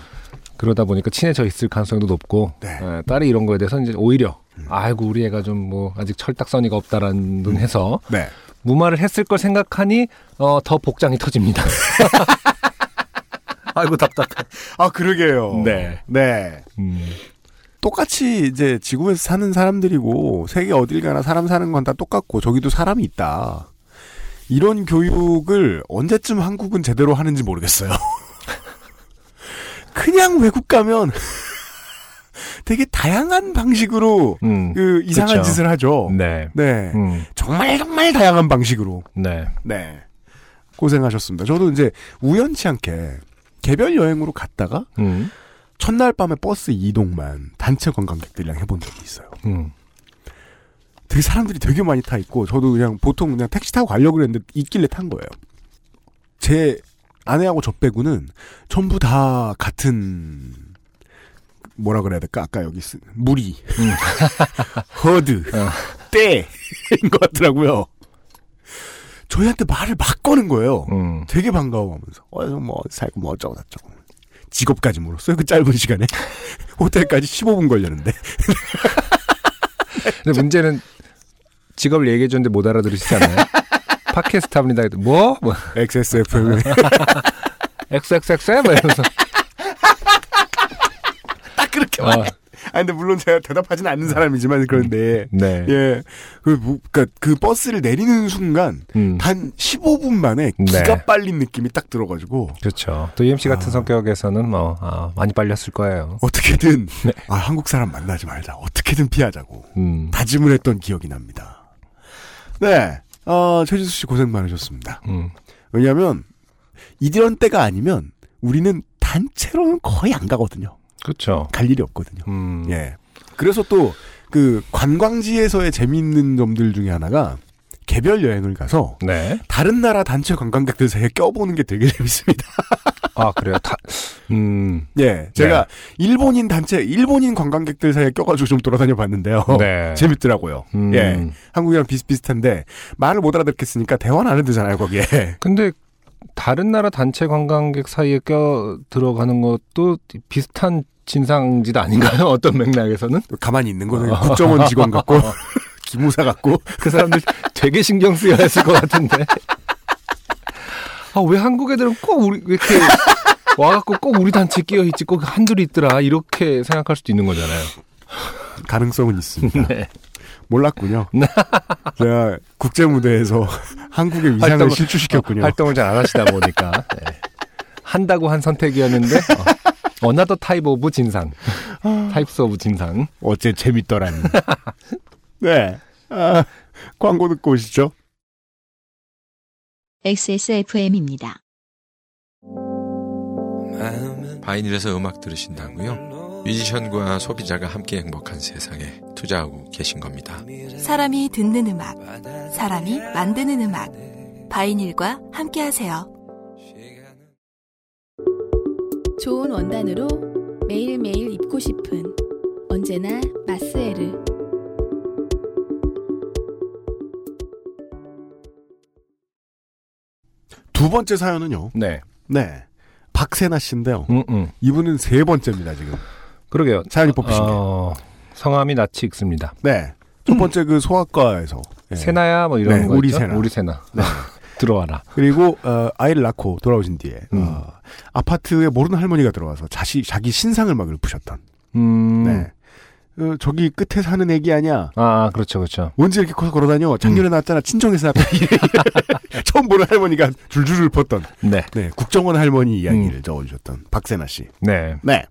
그러다 보니까 친해져 있을 가능성도 높고 네. 에, 딸이 이런 거에 대해서 이제 오히려 음. 아이고 우리 애가 좀 뭐 아직 철딱서니가 없다라는 음. 해서 네. 무마를 했을 걸 생각하니 어, 더 복장이 터집니다. 아이고 답답해. 아 그러게요. 네, 네. 음. 똑같이 이제 지구에서 사는 사람들이고 세계 어딜 가나 사람 사는 건 다 똑같고 저기도 사람이 있다. 이런 교육을 언제쯤 한국은 제대로 하는지 모르겠어요. 그냥 외국 가면 되게 다양한 방식으로 음, 그 이상한 그쵸. 짓을 하죠. 네, 네, 음. 정말 정말 다양한 방식으로. 네, 네, 고생하셨습니다. 저도 이제 우연치 않게 개별 여행으로 갔다가 음. 첫날 밤에 버스 이동만 단체 관광객들이랑 해본 적이 있어요. 음. 되게 사람들이 되게 많이 타 있고 저도 그냥 보통 그냥 택시 타고 가려고 했는데 있길래 탄 거예요. 제 아내하고 저 빼고는 전부 다 같은 뭐라 그래야 될까? 아까 여기 쓴 무리, 음. 허드, 어. 때인 것 같더라고요. 저희한테 말을 막 거는 거예요. 음. 되게 반가워하면서 어, 뭐 살고 뭐 어쩌고 저쩌고 직업까지 물었어요. 그 짧은 시간에 호텔까지 십오 분 걸렸는데. 근데 문제는 직업을 얘기해 줬는데 못 알아들으시지 않나요? 팟캐스트 합니다. 뭐? 뭐? 엑스에스에프엠. 엑스엑스엑스엠? 이러면서. 딱 그렇게 말해. 어. 아니, 근데 물론 제가 대답하진 않는 사람이지만, 그런데. 네. 예. 그, 뭐, 그니까 그 버스를 내리는 순간, 음. 단 십오 분 만에 기가 네. 빨린 느낌이 딱 들어가지고. 그렇죠. 또 유엠씨 같은 아. 성격에서는 뭐, 아, 많이 빨렸을 거예요. 어떻게든, 네. 아, 한국 사람 만나지 말자. 어떻게든 피하자고. 음. 다짐을 했던 기억이 납니다. 네. 어, 최지수 씨 고생 많으셨습니다. 음. 왜냐하면 이런 때가 아니면 우리는 단체로는 거의 안 가거든요. 그렇죠. 갈 일이 없거든요. 음. 예. 그래서 또 그 관광지에서의 재미있는 점들 중에 하나가 개별 여행을 가서 네. 다른 나라 단체 관광객들 사이에 껴보는 게 되게 재밌습니다. 아 그래요? 다, 음, 예, 제가 네. 일본인 단체, 일본인 관광객들 사이에 껴가지고 좀 돌아다녀 봤는데요. 네. 재밌더라고요. 음. 예, 한국이랑 비슷비슷한데 말을 못 알아듣겠으니까 대화는 안 해도 되잖아요 거기에. 근데 다른 나라 단체 관광객 사이에 껴 들어가는 것도 비슷한 진상짓 아닌가요? 어떤 맥락에서는? 가만히 있는 거는 어. 국정원 직원 같고. 기무사 같고 그 사람들 되게 신경 쓰여 했을 것 같은데 아, 왜 한국 애들은 꼭 우리 왜 이렇게 와갖고 꼭 우리 단체 끼어 있지 꼭 한둘이 있더라 이렇게 생각할 수도 있는 거잖아요. 가능성은 있습니다. 네. 몰랐군요. 제가 국제 무대에서 한국의 위상을 활동을, 실추시켰군요. 어, 활동을 잘 안 하시다 보니까 네. 한다고 한 선택이었는데. 어. Another type of 진상, types of 진상. 어째 재밌더라니. 네. 아, 광고 듣고 오시죠. 엑스에스에프엠입니다. 바이닐에서 음악 들으신다고요? 뮤지션과 소비자가 함께 행복한 세상에 투자하고 계신 겁니다. 사람이 듣는 음악, 사람이 만드는 음악. 바이닐과 함께 하세요. 좋은 원단으로 매일매일 입고 싶은 언제나 마스에르. 두 번째 사연은요. 네. 네. 박세나 씨인데요. 음, 음. 이분은 세 번째입니다, 지금. 그러게요. 사연이 뽑히신 게. 어... 성함이 낯이 익습니다. 네. 첫 번째 그 소아과에서 네. 세나야 뭐 이런 네, 거 우리 있죠? 세나. 우리 세나. 네. 들어와라. 그리고 어, 아이를 낳고 돌아오신 뒤에 음. 어, 아파트에 모르는 할머니가 들어와서 자시, 자기 신상을 막 읊으셨던. 음. 네. 어, 저기 끝에 사는 애기 아니야? 아, 그렇죠, 그렇죠. 언제 이렇게 커서 걸어다녀? 작년에 음. 나왔잖아. 친정에서 나왔다. 처음 보는 할머니가 줄줄 읊었던. 네. 네. 국정원 할머니 이야기를 음. 적어주셨던 박세나 씨. 네. 네.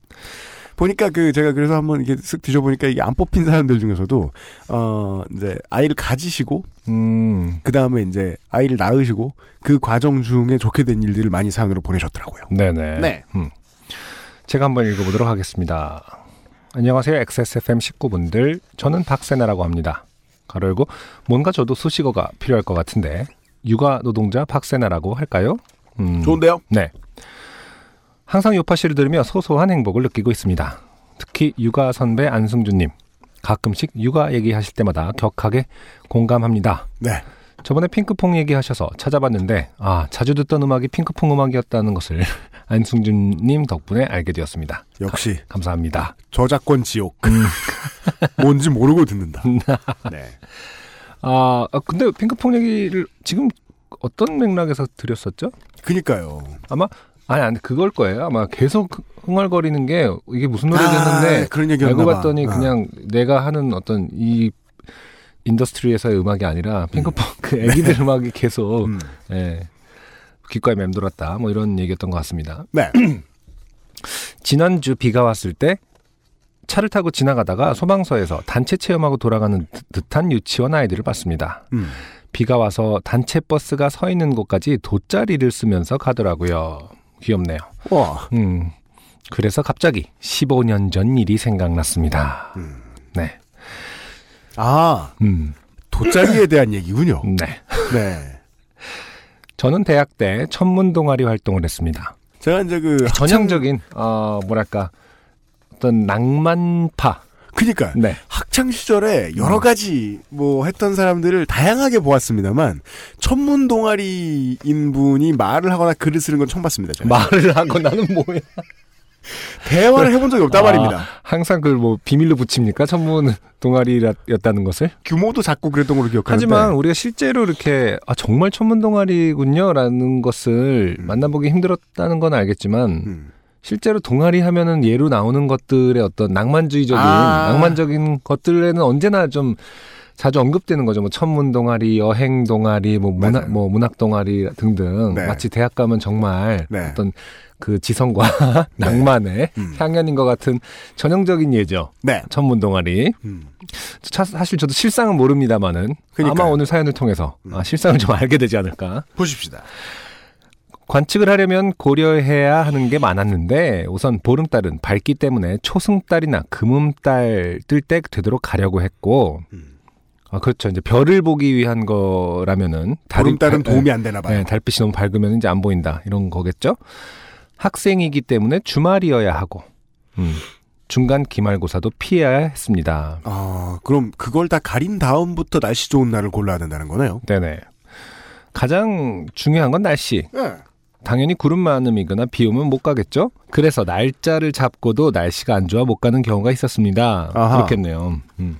보니까 그 제가 그래서 한번 이렇게 쓱 뒤져보니까 이게 안 뽑힌 사람들 중에서도 어 이제 아이를 가지시고 음. 그 다음에 이제 아이를 낳으시고 그 과정 중에 좋게 된 일들을 많이 사연으로 보내셨더라고요. 네네. 네. 음. 제가 한번 읽어보도록 하겠습니다. 안녕하세요 엑스에스에프엠 식구분들. 저는 박세나라고 합니다. 가로 열고 뭔가 저도 수식어가 필요할 것 같은데 육아 노동자 박세나라고 할까요? 음. 좋은데요? 네. 항상 요파씨를 들으며 소소한 행복을 느끼고 있습니다. 특히 육아 선배 안승준님. 가끔씩 육아 얘기하실 때마다 격하게 공감합니다. 네. 저번에 핑크퐁 얘기하셔서 찾아봤는데 아 자주 듣던 음악이 핑크퐁 음악이었다는 것을 안승준님 덕분에 알게 되었습니다. 역시. 가, 감사합니다. 저작권 지옥. 음. 뭔지 모르고 듣는다. 네. 아 근데 핑크퐁 얘기를 지금 어떤 맥락에서 드렸었죠? 그니까요. 아마 아니, 아니, 그걸 거예요. 아마 계속 흥얼거리는 게 이게 무슨 노래였는데 아, 그런 얘기였나 알고 봤더니 봐. 그냥 아. 내가 하는 어떤 이 인더스트리에서의 음악이 아니라 핑크퐁 음. 그 애기들 네. 음악이 계속 음. 예, 귓가에 맴돌았다. 뭐 이런 얘기였던 것 같습니다. 네. 지난주 비가 왔을 때 차를 타고 지나가다가 소방서에서 단체 체험하고 돌아가는 듯한 유치원 아이들을 봤습니다. 음. 비가 와서 단체 버스가 서 있는 곳까지 돗자리를 쓰면서 가더라고요. 귀엽네요. 와. 음. 그래서 갑자기 십오 년 전 일이 생각났습니다. 음. 네. 아. 음. 돗자리에 대한 얘기군요. 네. 네. 저는 대학 때 천문 동아리 활동을 했습니다. 제가 이제 그 학창... 전형적인 어 뭐랄까 어떤 낭만파. 그러니까 네. 학창 시절에 여러 가지 뭐 했던 사람들을 다양하게 보았습니다만 천문 동아리인 분이 말을 하거나 글을 쓰는 건 처음 봤습니다. 제가. 말을 하거나는 뭐야? 대화를 해본 적이 없다 아, 말입니다. 항상 그걸 뭐 비밀로 붙입니까? 천문 동아리였다는 것을? 규모도 작고 그랬던 걸로 기억하는데. 하지만 우리가 실제로 이렇게 아, 정말 천문 동아리군요라는 것을 음. 만나보기 힘들었다는 건 알겠지만. 음. 실제로 동아리 하면은 예로 나오는 것들의 어떤 낭만주의적인 아~ 낭만적인 것들에는 언제나 좀 자주 언급되는 거죠. 뭐 천문 동아리, 여행 동아리, 뭐 문학 맞아요. 뭐 문학 동아리 등등. 네. 마치 대학 가면 정말 네. 어떤 그 지성과 네. 낭만의 음. 향연인 것 같은 전형적인 예죠. 네. 천문 동아리. 음. 차, 사실 저도 실상은 모릅니다만은 아마 오늘 사연을 통해서 음. 아, 실상을 좀 알게 되지 않을까. 보십시다. 관측을 하려면 고려해야 하는 게 많았는데 우선 보름달은 밝기 때문에 초승달이나 금음달 뜰 때 되도록 가려고 했고 음. 아, 그렇죠. 이제 별을 보기 위한 거라면은 달이, 보름달은 달, 도움이 안 되나 봐요. 네, 달빛이 너무 밝으면 이제 안 보인다 이런 거겠죠. 학생이기 때문에 주말이어야 하고 음. 중간 기말고사도 피해야 했습니다. 아, 그럼 그걸 다 가린 다음부터 날씨 좋은 날을 골라야 된다는 거네요. 네네. 가장 중요한 건 날씨. 네. 당연히 구름 많음이거나 비 오면 못 가겠죠? 그래서 날짜를 잡고도 날씨가 안 좋아 못 가는 경우가 있었습니다. 아하. 그렇겠네요. 음.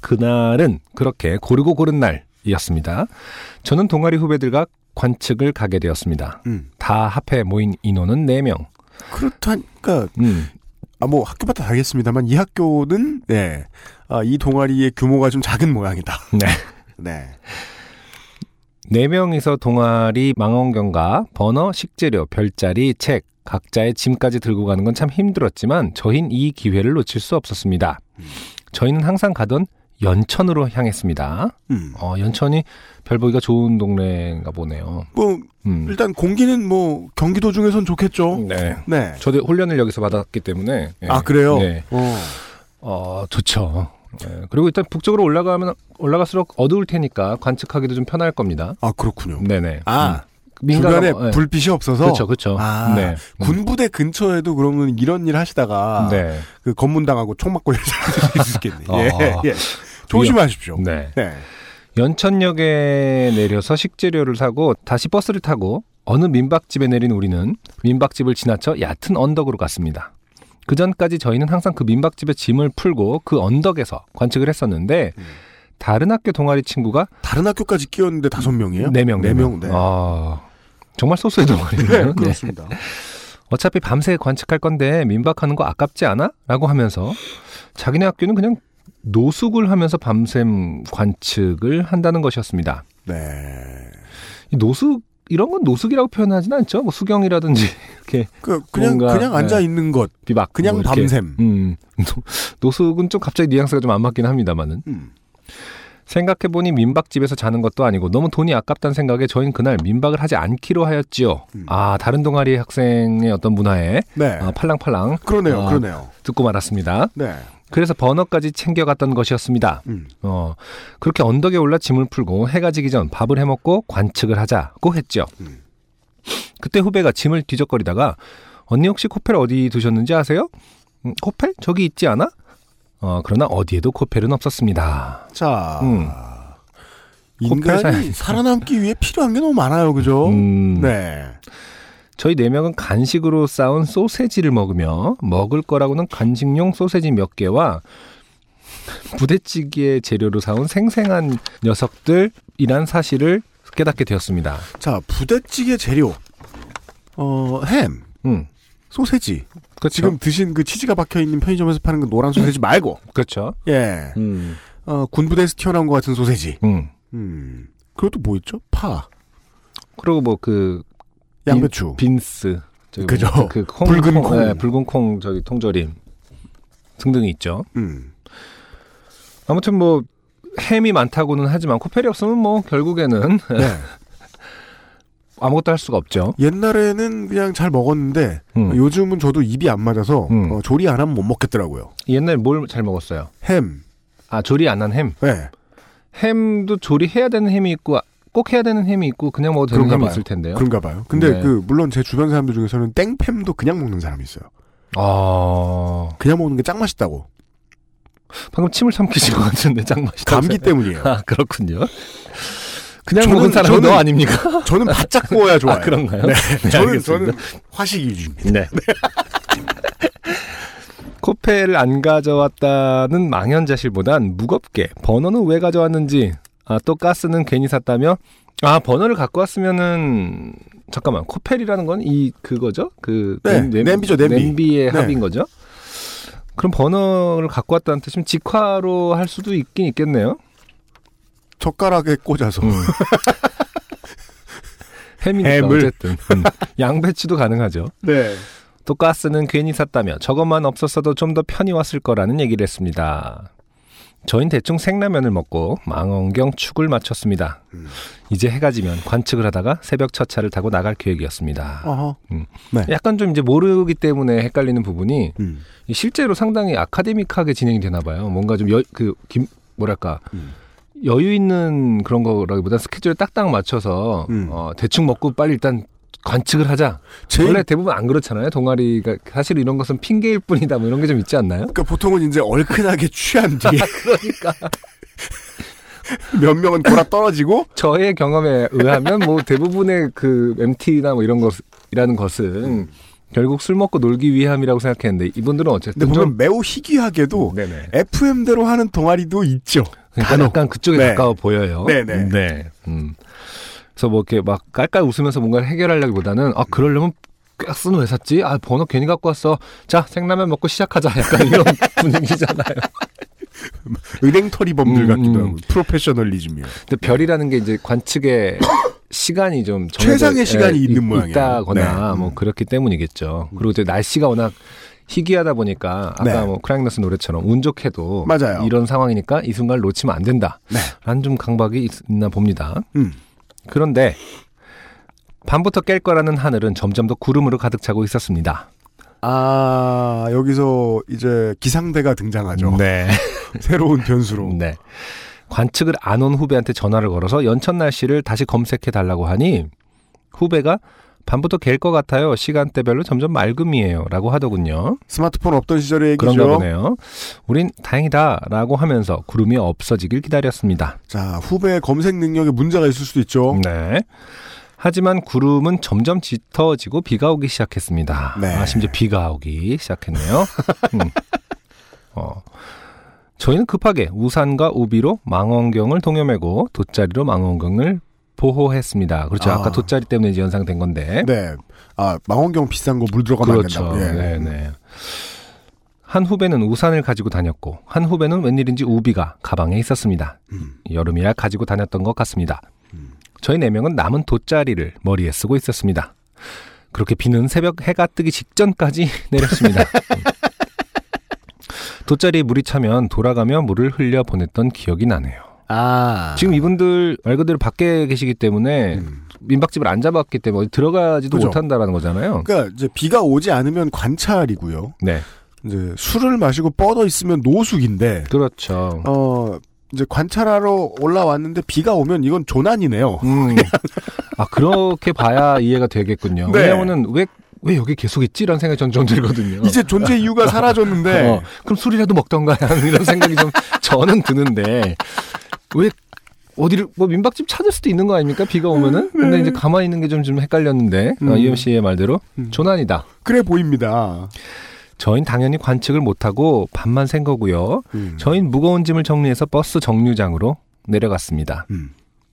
그날은 그렇게 고르고 고른 날이었습니다. 저는 동아리 후배들과 관측을 가게 되었습니다. 음. 다 합해 모인 인원은 네 명. 그렇다니까... 음. 아, 뭐 학교마다 다르겠습니다만 이 학교는 네. 아, 이 동아리의 규모가 좀 작은 모양이다. 네. 네. 네 명이서 동아리 망원경과 버너, 식재료, 별자리, 책, 각자의 짐까지 들고 가는 건 참 힘들었지만 저희는 이 기회를 놓칠 수 없었습니다. 음. 저희는 항상 가던 연천으로 향했습니다. 음. 어, 연천이 별 보기가 좋은 동네인가 보네요. 뭐 음. 일단 공기는 뭐 경기도 중에선 좋겠죠. 네. 네. 저도 훈련을 여기서 받았기 때문에. 네. 아 그래요? 네. 어, 좋죠. 네, 그리고 일단 북쪽으로 올라가면 올라갈수록 어두울 테니까 관측하기도 좀 편할 겁니다. 아 그렇군요. 네네. 아 음. 민간에 민감한... 불빛이 없어서. 그렇죠, 그렇죠. 아, 네. 군부대 근처에도 그러면 이런 일 하시다가 네. 그 검문 당하고 총 맞고 이럴 수 있겠네. 예, 아, 예. 조심하십시오. 네. 네. 연천역에 내려서 식재료를 사고 다시 버스를 타고 어느 민박집에 내린 우리는 민박집을 지나쳐 얕은 언덕으로 갔습니다. 그전까지 저희는 항상 그 민박집에 짐을 풀고 그 언덕에서 관측을 했었는데 음. 다른 학교 동아리 친구가 다른 학교까지 끼었는데 다섯 명이에요? 네 명, 네 명. 네. 아, 정말 소수의 동아리네요. 네, 그렇습니다. 네. 어차피 밤새 관측할 건데 민박하는 거 아깝지 않아? 라고 하면서 자기네 학교는 그냥 노숙을 하면서 밤샘 관측을 한다는 것이었습니다. 네. 이 노숙 이런 건 노숙이라고 표현하진 않죠. 뭐 수경이라든지 이렇게 그, 그냥 뭔가, 그냥 앉아 있는 것, 비박, 그냥 뭐 밤샘. 음, 노숙은 좀 갑자기 뉘앙스가 좀 안 맞긴 합니다만은. 음. 생각해 보니 민박집에서 자는 것도 아니고 너무 돈이 아깝다는 생각에 저희는 그날 민박을 하지 않기로 하였지요. 음. 아 다른 동아리 학생의 어떤 문화에 네. 아, 팔랑팔랑. 그러네요, 어, 그러네요. 듣고 말았습니다. 네. 그래서 버너까지 챙겨갔던 것이었습니다. 음. 어, 그렇게 언덕에 올라 짐을 풀고 해가 지기 전 밥을 해먹고 관측을 하자고 했죠. 음. 그때 후배가 짐을 뒤적거리다가 언니 혹시 코펠 어디 두셨는지 아세요? 음, 코펠? 저기 있지 않아? 어, 그러나 어디에도 코펠은 없었습니다. 자, 음. 인간이 살아남기 위해 필요한 게 너무 많아요. 그죠? 음. 네. 저희 네 명은 간식으로 싸온 소세지를 먹으며 먹을 거라고는 간식용 소세지 몇 개와 부대찌개 재료로 사온 생생한 녀석들이란 사실을 깨닫게 되었습니다. 자, 부대찌개 재료, 어, 햄, 음. 소세지. 그쵸? 지금 드신 그 치즈가 박혀있는 편의점에서 파는 그 노란 소세지 말고. 그렇죠. 예. 음. 어, 군부대에서 튀어나온 것 같은 소세지. 음. 음. 그리고 또 뭐 있죠? 파. 그리고 뭐 그... 양배추, 빈스, 그죠? 그 콩, 붉은 콩, 콩. 네, 붉은 콩 저기 통조림 등등이 있죠. 음. 아무튼 뭐 햄이 많다고는 하지만 코펠이 없으면 뭐 결국에는 네. 아무것도 할 수가 없죠. 옛날에는 그냥 잘 먹었는데 음. 요즘은 저도 입이 안 맞아서 음. 어, 조리 안 하면 못 먹겠더라고요. 옛날에 뭘 잘 먹었어요? 햄. 아 조리 안 한 햄. 네. 햄도 조리해야 되는 햄이 있고. 꼭 해야 되는 햄이 있고 그냥 먹어도 되는 햄이 봐요. 있을 텐데요. 그런가 봐요. 근데 네. 그 물론 제 주변 사람들 중에서는 땡팸도 그냥 먹는 사람이 있어요. 아 그냥 먹는 게 짱 맛있다고. 방금 침을 삼키신 것 같은데 짱 맛있다. 감기 때문이에요. 아 그렇군요. 그냥 저는, 먹은 사람은 저는, 너 아닙니까? 저는 바짝 구워야 좋아요. 아, 그런가요? 네, 네, 저는 알겠습니다. 저는 화식 위주입니다. 네. 코펠을 안 가져왔다는 망연자실보단 무겁게 버너는 왜 가져왔는지. 아, 또 가스는 괜히 샀다며? 아, 버너를 갖고 왔으면은, 잠깐만, 코펠이라는 건 이, 그거죠? 그, 네, 냄, 냄비죠, 냄비. 냄비의 네. 합인 거죠? 그럼 버너를 갖고 왔다는 뜻이면 직화로 할 수도 있긴 있겠네요? 젓가락에 꽂아서. 음. 햄이니까 햄을. 어쨌든. 음. 양배추도 가능하죠. 네. 또 가스는 괜히 샀다며? 저것만 없었어도 좀 더 편히 왔을 거라는 얘기를 했습니다. 저희는 대충 생라면을 먹고 망원경 축을 마쳤습니다. 음. 이제 해가 지면 관측을 하다가 새벽 첫 차를 타고 나갈 계획이었습니다. 음. 네. 약간 좀 이제 모르기 때문에 헷갈리는 부분이 음. 실제로 상당히 아카데믹하게 진행이 되나 봐요. 뭔가 좀 여, 그, 김, 뭐랄까 음. 여유 있는 그런 거라기보다 스케줄에 딱딱 맞춰서 음. 어, 대충 먹고 빨리 일단 관측을 하자. 제일... 원래 대부분 안 그렇잖아요. 동아리가 사실 이런 것은 핑계일 뿐이다. 뭐 이런 게 좀 있지 않나요? 그러니까 보통은 이제 얼큰하게 취한 뒤에 그러니까 몇 명은 돌아 떨어지고 저의 경험에 의하면 뭐 대부분의 그 엠티나 뭐 이런 것이라는 것은 결국 술 먹고 놀기 위함이라고 생각했는데 이분들은 어쨌든 근데 보면 좀... 매우 희귀하게도 네네. 에프엠대로 하는 동아리도 있죠. 그러니까 간혹. 약간 그쪽에 네. 가까워 보여요. 네네. 네. 음. 그래서 뭐 이렇게 막 깔깔 웃으면서 뭔가를 해결하려기보다는 아 그러려면 가스는 왜 샀지? 아 버너 괜히 갖고 왔어. 자 생라면 먹고 시작하자. 약간 이런 분위기잖아요. 은행털이 법률 음, 같기도 하고 프로페셔널리즘이요. 근데 별이라는 게 이제 관측의 시간이 좀 최상의 시간이 에, 있는 모양이에요. 있다거나 네. 뭐 그렇기 때문이겠죠. 그리고 이제 날씨가 워낙 희귀하다 보니까 아까 네. 뭐 크라잉넛 노래처럼 운 좋게도 맞아요. 이런 상황이니까 이 순간을 놓치면 안 된다. 네. 라는 좀 강박이 있나 봅니다. 음. 그런데 밤부터 깰 거라는 하늘은 점점 더 구름으로 가득 차고 있었습니다. 아 여기서 이제 기상대가 등장하죠. 네. 새로운 변수로. 네. 관측을 안 온 후배한테 전화를 걸어서 연천 날씨를 다시 검색해달라고 하니 후배가 밤부터 갤 것 같아요. 시간대별로 점점 맑음이에요. 라고 하더군요. 스마트폰 없던 시절의 얘기죠. 그런가 보네요. 우린 다행이다. 라고 하면서 구름이 없어지길 기다렸습니다. 자, 후배의 검색 능력에 문제가 있을 수도 있죠. 네. 하지만 구름은 점점 짙어지고 비가 오기 시작했습니다. 네. 아, 심지어 비가 오기 시작했네요. 음. 어. 저희는 급하게 우산과 우비로 망원경을 동여매고 돗자리로 망원경을 보호했습니다. 그렇죠. 아. 아까 돗자리 때문에 이제 연상된 건데. 네. 아, 망원경 비싼 거 물 들어가면 그렇죠. 안 된다고. 예. 네, 네. 한 후배는 우산을 가지고 다녔고 한 후배는 웬일인지 우비가 가방에 있었습니다. 음. 여름이라 가지고 다녔던 것 같습니다. 음. 저희 네 명은 남은 돗자리를 머리에 쓰고 있었습니다. 그렇게 비는 새벽 해가 뜨기 직전까지 내렸습니다. 돗자리에 물이 차면 돌아가며 물을 흘려 보냈던 기억이 나네요. 아. 지금 이분들 말 그대로 밖에 계시기 때문에 음. 민박집을 안 잡았기 때문에 어디 들어가지도 그죠. 못한다라는 거잖아요. 그러니까 이제 비가 오지 않으면 관찰이고요. 네. 이제 술을 마시고 뻗어 있으면 노숙인데. 그렇죠. 어 이제 관찰하러 올라왔는데 비가 오면 이건 조난이네요. 음. 아 그렇게 봐야 이해가 되겠군요. 네. 왜냐면은 왜 왜 여기 계속 있지? 이런 생각이 전 좀 들거든요. 이제 존재 이유가 사라졌는데. 어, 그럼 술이라도 먹던가 이런 생각이 좀 저는 드는데 왜 어디를 뭐 민박집 찾을 수도 있는 거 아닙니까? 비가 오면은. 네. 근데 이제 가만히 있는 게 좀 좀 헷갈렸는데 음. 어, 이현 씨의 말대로 음. 조난이다. 그래 보입니다. 저희는 당연히 관측을 못하고 밤만 샌 거고요. 음. 저희는 무거운 짐을 정리해서 버스 정류장으로 내려갔습니다. 음.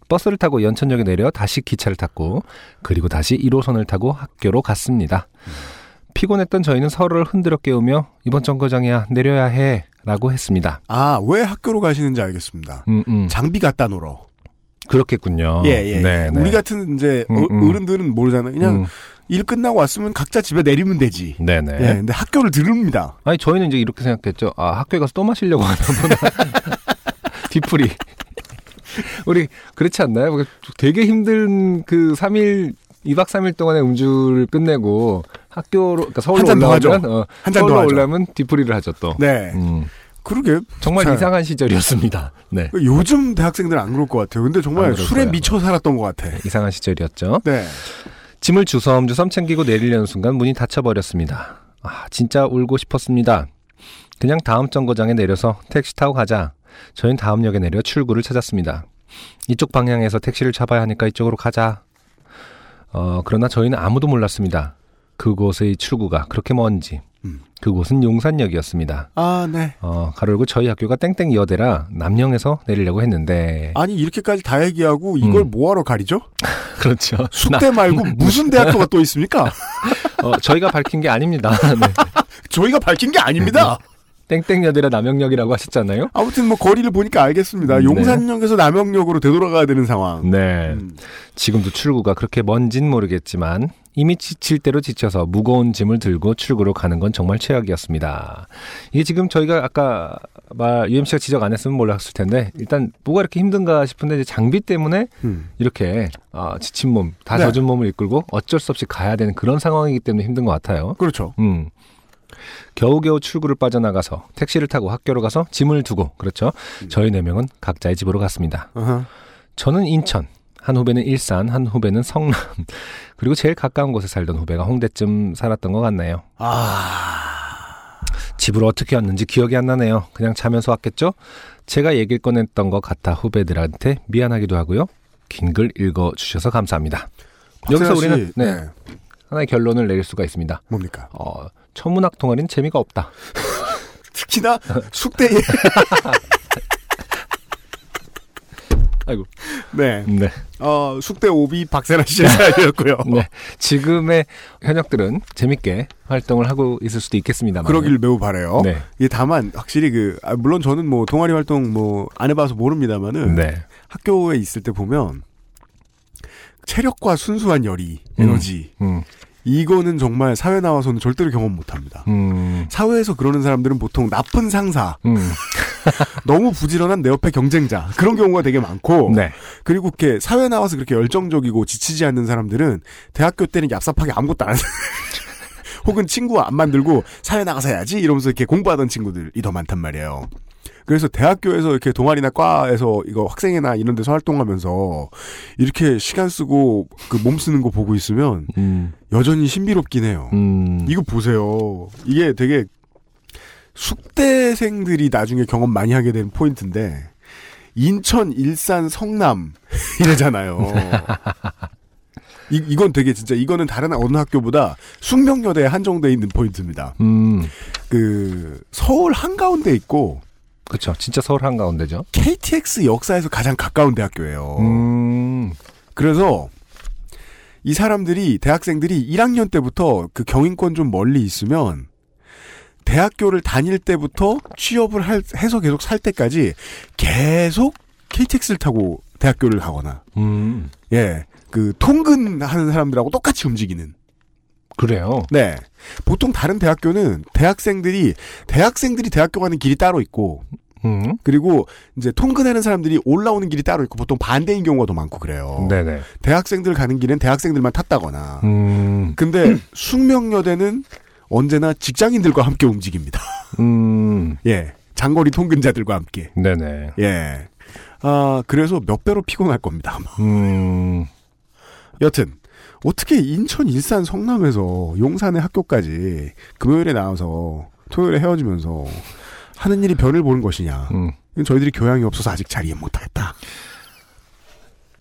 버스를 타고 연천역에 내려 다시 기차를 탔고 그리고 다시 일 호선을 타고 학교로 갔습니다. 음. 피곤했던 저희는 서로를 흔들어 깨우며 이번 정거장이야 내려야 해 라고 했습니다. 아, 왜 학교로 가시는지 알겠습니다. 음, 음. 장비 갖다 놀어. 그렇겠군요. 예, 예. 네, 우리 네. 같은 이제 음, 음. 어른들은 모르잖아요. 그냥 음. 일 끝나고 왔으면 각자 집에 내리면 되지. 네네. 예, 근데 학교를 들릅니다. 아니, 저희는 이제 이렇게 생각했죠. 아, 학교에 가서 또 마시려고 하나보다. 뒤풀이. 우리, 그렇지 않나요? 되게 힘든 그 삼 일, 이 박 삼 일 동안의 음주를 끝내고 학교로, 그러니까 서울로 올라오면, 어, 한잔 더 하죠. 올라오면 뒤풀이를 하죠, 또. 네. 음. 그러게. 정말 자, 이상한 시절이었습니다. 네. 요즘 대학생들은 안 그럴 것 같아요. 근데 정말 술에 거예요. 미쳐 살았던 것 같아. 네, 이상한 시절이었죠. 네. 짐을 주섬주섬 챙기고 내리려는 순간 문이 닫혀버렸습니다. 아, 진짜 울고 싶었습니다. 그냥 다음 정거장에 내려서 택시 타고 가자. 저희는 다음 역에 내려 출구를 찾았습니다. 이쪽 방향에서 택시를 잡아야 하니까 이쪽으로 가자. 어, 그러나 저희는 아무도 몰랐습니다. 그곳의 출구가 그렇게 먼지. 음. 그곳은 용산역이었습니다. 아, 네. 어, 가로열고 저희 학교가 땡땡 여대라 남영에서 내리려고 했는데. 아니, 이렇게까지 다 얘기하고 이걸 음. 뭐하러 가리죠? 그렇죠. 숙대 말고 무슨 대학교가 또 있습니까? 어, 저희가 밝힌 게 아닙니다. 네. 저희가 밝힌 게 아닙니다. 땡땡여대라 남영역이라고 하셨잖아요. 아무튼 뭐 거리를 보니까 알겠습니다. 용산역에서 남영역으로 되돌아가야 되는 상황. 네. 음. 지금도 출구가 그렇게 먼진 모르겠지만 이미 지칠 대로 지쳐서 무거운 짐을 들고 출구로 가는 건 정말 최악이었습니다. 이게 지금 저희가 아까 말 유엠씨가 지적 안 했으면 몰랐을 텐데 일단 뭐가 이렇게 힘든가 싶은데 이제 장비 때문에 음. 이렇게 어, 지친 몸, 다 네. 젖은 몸을 이끌고 어쩔 수 없이 가야 되는 그런 상황이기 때문에 힘든 것 같아요. 그렇죠. 음. 겨우겨우 출구를 빠져나가서 택시를 타고 학교로 가서 짐을 두고 그렇죠. 저희 네 명은 각자의 집으로 갔습니다. Uh-huh. 저는 인천, 한 후배는 일산, 한 후배는 성남 그리고 제일 가까운 곳에 살던 후배가 홍대쯤 살았던 것 같네요. 아... 집으로 어떻게 왔는지 기억이 안 나네요. 그냥 자면서 왔겠죠? 제가 얘기를 꺼냈던 것 같아 후배들한테 미안하기도 하고요. 긴 글 읽어주셔서 감사합니다. 여기서 우리는 네, 네. 하나의 결론을 내릴 수가 있습니다. 뭡니까? 어... 천문학 동아리는 재미가 없다. 특히나 숙대에. 아이고. 네. 네. 어, 숙대 오비 박세나 씨의 사연이었고요. 네. 지금의 현역들은 재밌게 활동을 하고 있을 수도 있겠습니다만. 그러길 매우 바라요. 네. 예, 다만 확실히 그 아, 물론 저는 뭐 동아리 활동 뭐 안 해봐서 모릅니다만은 네. 학교에 있을 때 보면 체력과 순수한 열이, 음, 에너지. 음. 이거는 정말 사회 나와서는 절대로 경험 못합니다. 음. 사회에서 그러는 사람들은 보통 나쁜 상사, 음. 너무 부지런한 내 옆에 경쟁자 그런 경우가 되게 많고 네. 그리고 이렇게 사회 나와서 그렇게 열정적이고 지치지 않는 사람들은 대학교 때는 얍삽하게 아무것도 안 하는 혹은 친구 안 만들고 사회 나가서 해야지 이러면서 이렇게 공부하던 친구들이 더 많단 말이에요. 그래서 대학교에서 이렇게 동아리나 과에서 이거 학생회나 이런 데서 활동하면서 이렇게 시간 쓰고 그 몸 쓰는 거 보고 있으면 음. 여전히 신비롭긴 해요. 음. 이거 보세요. 이게 되게 숙대생들이 나중에 경험 많이 하게 된 포인트인데 인천, 일산, 성남 이래잖아요. 이, 이건 되게 진짜 이거는 다른 어느 학교보다 숙명여대에 한정돼 있는 포인트입니다. 음. 그 서울 한가운데 있고 그렇죠. 진짜 서울 한가운데죠. 케이티엑스 역사에서 가장 가까운 대학교예요. 음. 그래서 이 사람들이 대학생들이 일 학년 때부터 그 경인권 좀 멀리 있으면 대학교를 다닐 때부터 취업을 할, 해서 계속 살 때까지 계속 케이티엑스를 타고 대학교를 가거나 음. 예, 그 통근하는 사람들하고 똑같이 움직이는. 그래요? 네. 보통 다른 대학교는 대학생들이 대학생들이 대학교 가는 길이 따로 있고 음. 그리고 이제 통근하는 사람들이 올라오는 길이 따로 있고 보통 반대인 경우가 더 많고 그래요. 네네. 대학생들 가는 길은 대학생들만 탔다거나. 음. 근데 음. 숙명여대는 언제나 직장인들과 함께 움직입니다. 음. 예. 장거리 통근자들과 함께. 네네. 예. 아, 그래서 몇 배로 피곤할 겁니다, 아마. 음. 여튼, 어떻게 인천, 일산, 성남에서 용산의 학교까지 금요일에 나와서 토요일에 헤어지면서 하는 일이 변을 보는 것이냐. 음. 저희들이 교양이 없어서 아직 잘 이해 못하겠다.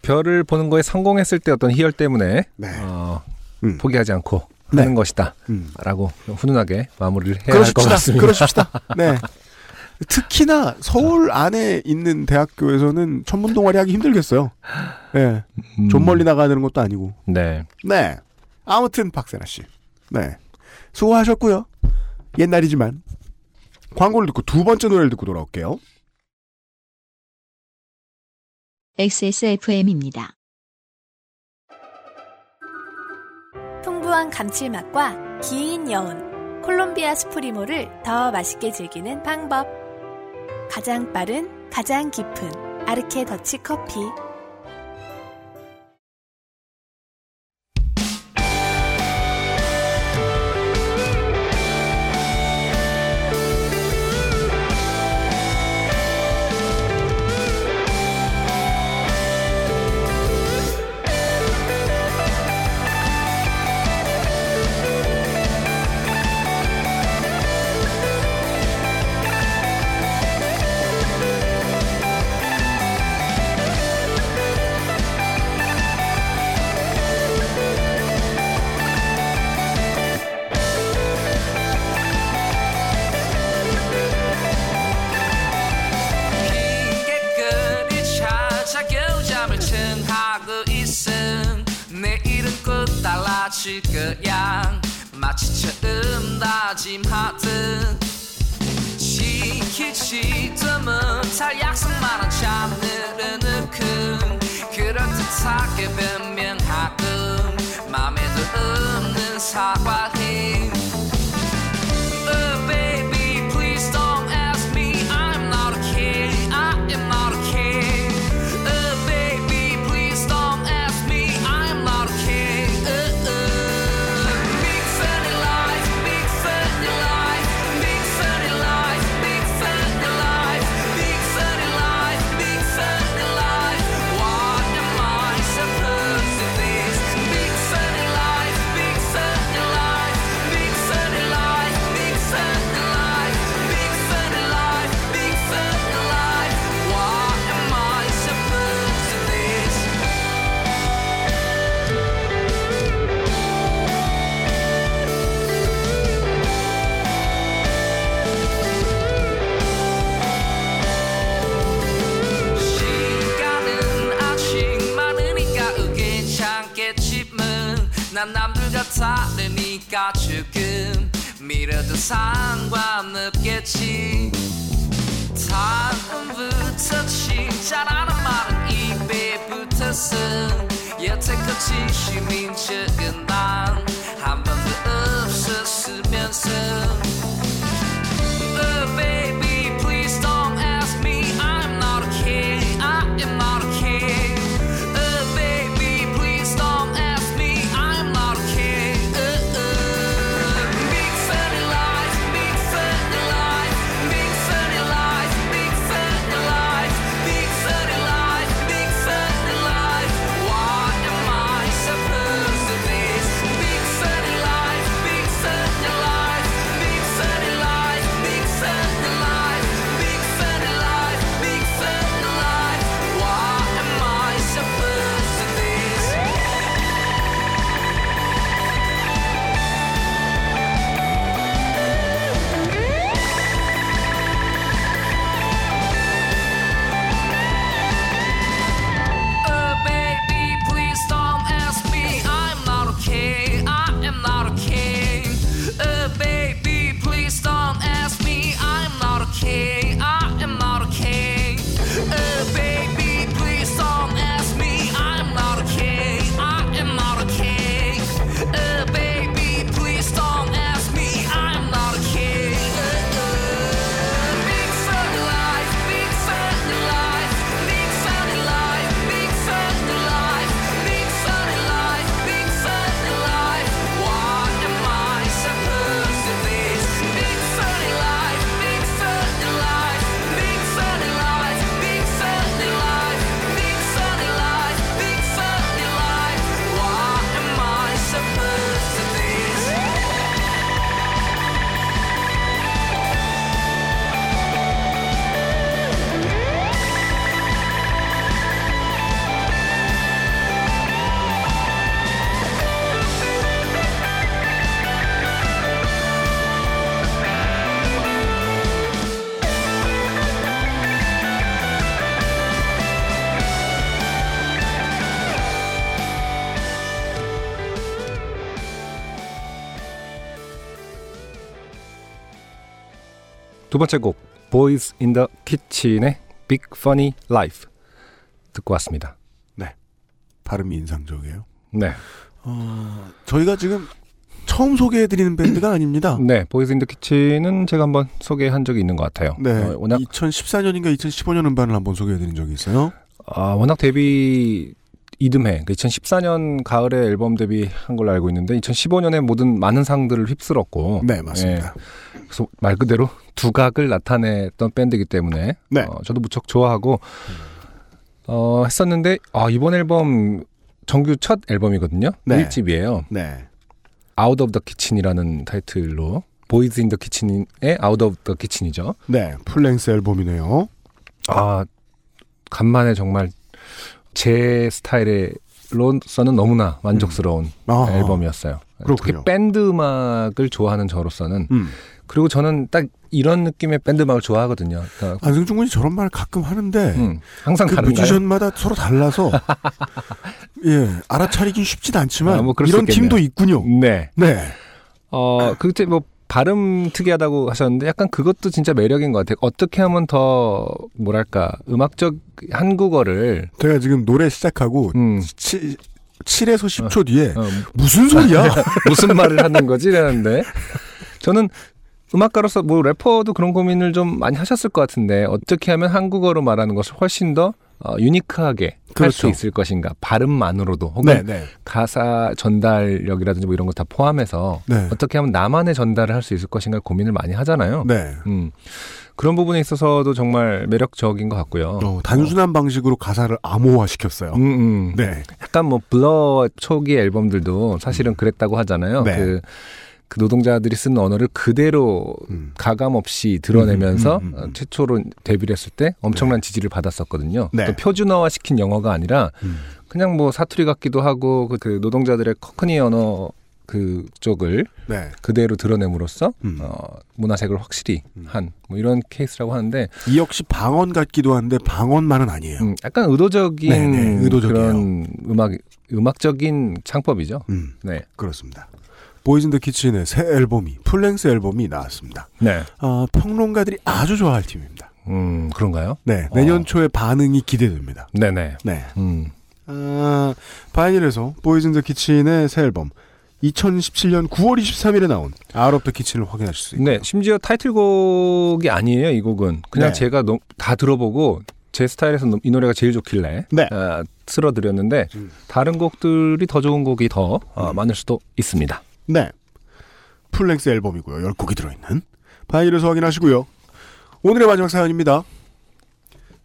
별을 보는 거에 성공했을 때 어떤 희열 때문에 네. 어, 음. 포기하지 않고 네. 하는 것이다. 음. 라고 훈훈하게 마무리를 해야 할 것 같습니다. 그러십시다. 네. 특히나 서울 안에 있는 대학교에서는 천문 동아리 하기 힘들겠어요. 예, 네. 좀 멀리 나가야 되는 것도 아니고. 네, 네. 아무튼 박세나 씨, 네, 수고하셨고요. 옛날이지만 광고를 듣고 두 번째 노래를 듣고 돌아올게요. 엑스에스에프엠입니다. 풍부한 감칠맛과 긴 여운, 콜롬비아 스프리모를 더 맛있게 즐기는 방법. 가장 빠른, 가장 깊은 아르케 더치 커피. 그양 마치 처음 다짐하듯 지키지도 못할 약속만은 참 느느큰 그럴듯하게 변명하고 맘에도 없는 사과해 남들 같다르니까 조금 미뤄도 상관없겠지 다음부터 진짜라는 말은 입에 붙었어 여태껏 진심인 적은 난 한 번도 없었으면서 Oh baby please don't ask me I'm not okay I am not okay 두 번째 곡 Boys in the Kitchen의 Big Funny Life 듣고 왔습니다. 네, 발음이 인상적이에요. 네, 어, 저희가 지금 처음 소개해드리는 밴드가 아닙니다. 네, 보이즈 인 더 키친은 제가 한번 소개한 적이 있는 것 같아요. 네, 어, 워낙 이천십사 년인가 이천십오 년 음반을 한번 소개해드린 적이 있어요. 아, 워낙 데뷔 이듬해 이천십사 년 가을에 앨범 데뷔한 걸로 알고 있는데 이천십오 년에 모든 많은 상들을 휩쓸었고, 네 맞습니다. 예, 그래서 말 그대로 두각을 나타냈던 밴드이기 때문에, 네, 어, 저도 무척 좋아하고 어, 했었는데 아, 이번 앨범 정규 첫 앨범이거든요. 네. 일 집이에요. 네. Out of the Kitchen이라는 타이틀로 Boys in the Kitchen의 Out of the Kitchen이죠. 네, 풀랭스 앨범이네요. 아, 간만에 정말 제 스타일로서는 너무나 만족스러운 음. 앨범이었어요. 특히 밴드 음악을 좋아하는 저로서는 음. 그리고 저는 딱 이런 느낌의 밴드 음악을 좋아하거든요. 그러니까 안승준 군이 저런 말 가끔 하는데 음, 항상 그 다른가요? 뮤지션마다 서로 달라서 예, 알아차리긴 쉽진 않지만 아, 뭐 이런 있겠네요. 팀도 있군요. 네, 네. 어, 그때 뭐 발음 특이하다고 하셨는데 약간 그것도 진짜 매력인 것 같아요. 어떻게 하면 더 뭐랄까 음악적 한국어를 제가 지금 노래 시작하고. 음. 치, 칠에서 십 초 어, 뒤에 어, 무슨 소리야? 무슨 말을 하는 거지? 이랬는데 저는 음악가로서 뭐 래퍼도 그런 고민을 좀 많이 하셨을 것 같은데 어떻게 하면 한국어로 말하는 것을 훨씬 더 어, 유니크하게 그렇죠. 할 수 있을 것인가. 발음만으로도 혹은 네네. 가사 전달력이라든지 뭐 이런 거 다 포함해서 네. 어떻게 하면 나만의 전달을 할 수 있을 것인가 고민을 많이 하잖아요. 네. 음. 그런 부분에 있어서도 정말 매력적인 것 같고요. 어, 단순한 어. 방식으로 가사를 암호화시켰어요. 음, 음. 네. 약간 뭐 블러 초기 앨범들도 사실은 그랬다고 하잖아요. 네. 그, 그 노동자들이 쓰는 언어를 그대로 음. 가감 없이 드러내면서 음, 음, 음, 음. 최초로 데뷔를 했을 때 엄청난 네. 지지를 받았었거든요. 네. 또 표준어화 시킨 영어가 아니라 음. 그냥 뭐 사투리 같기도 하고 그, 그 노동자들의 커크니 언어 그쪽을 네. 그대로 드러냄으로써 음. 어, 문화색을 확실히 음. 한 뭐 이런 케이스라고 하는데 이 역시 방언 같기도 한데 방언만은 아니에요. 음, 약간 의도적인 네네, 그런 음악 음악적인 창법이죠. 음. 네, 그렇습니다. 보이즈 인 더 키친의 새 앨범이 플랭스 앨범이 나왔습니다. 네, 어, 평론가들이 아주 좋아할 팀입니다. 음, 그런가요? 네, 내년 어. 초에 반응이 기대됩니다. 네네. 네, 음. 아, 바이닐에서 보이즈 인 더 키친의 새 앨범. 이천십칠 년 구월 이십삼일에 나온 Out of the Kitchen을 확인하실 수 있고요. 네, 심지어 타이틀곡이 아니에요. 이 곡은 그냥 네. 제가 너무 다 들어보고 제 스타일에서 이 노래가 제일 좋길래 네. 어, 쓸어드렸는데 음. 다른 곡들이 더 좋은 곡이 더 어, 음. 많을 수도 있습니다. 네, 플랭스 앨범이고요. 열 곡이 들어있는 바이닐에서 확인하시고요. 오늘의 마지막 사연입니다.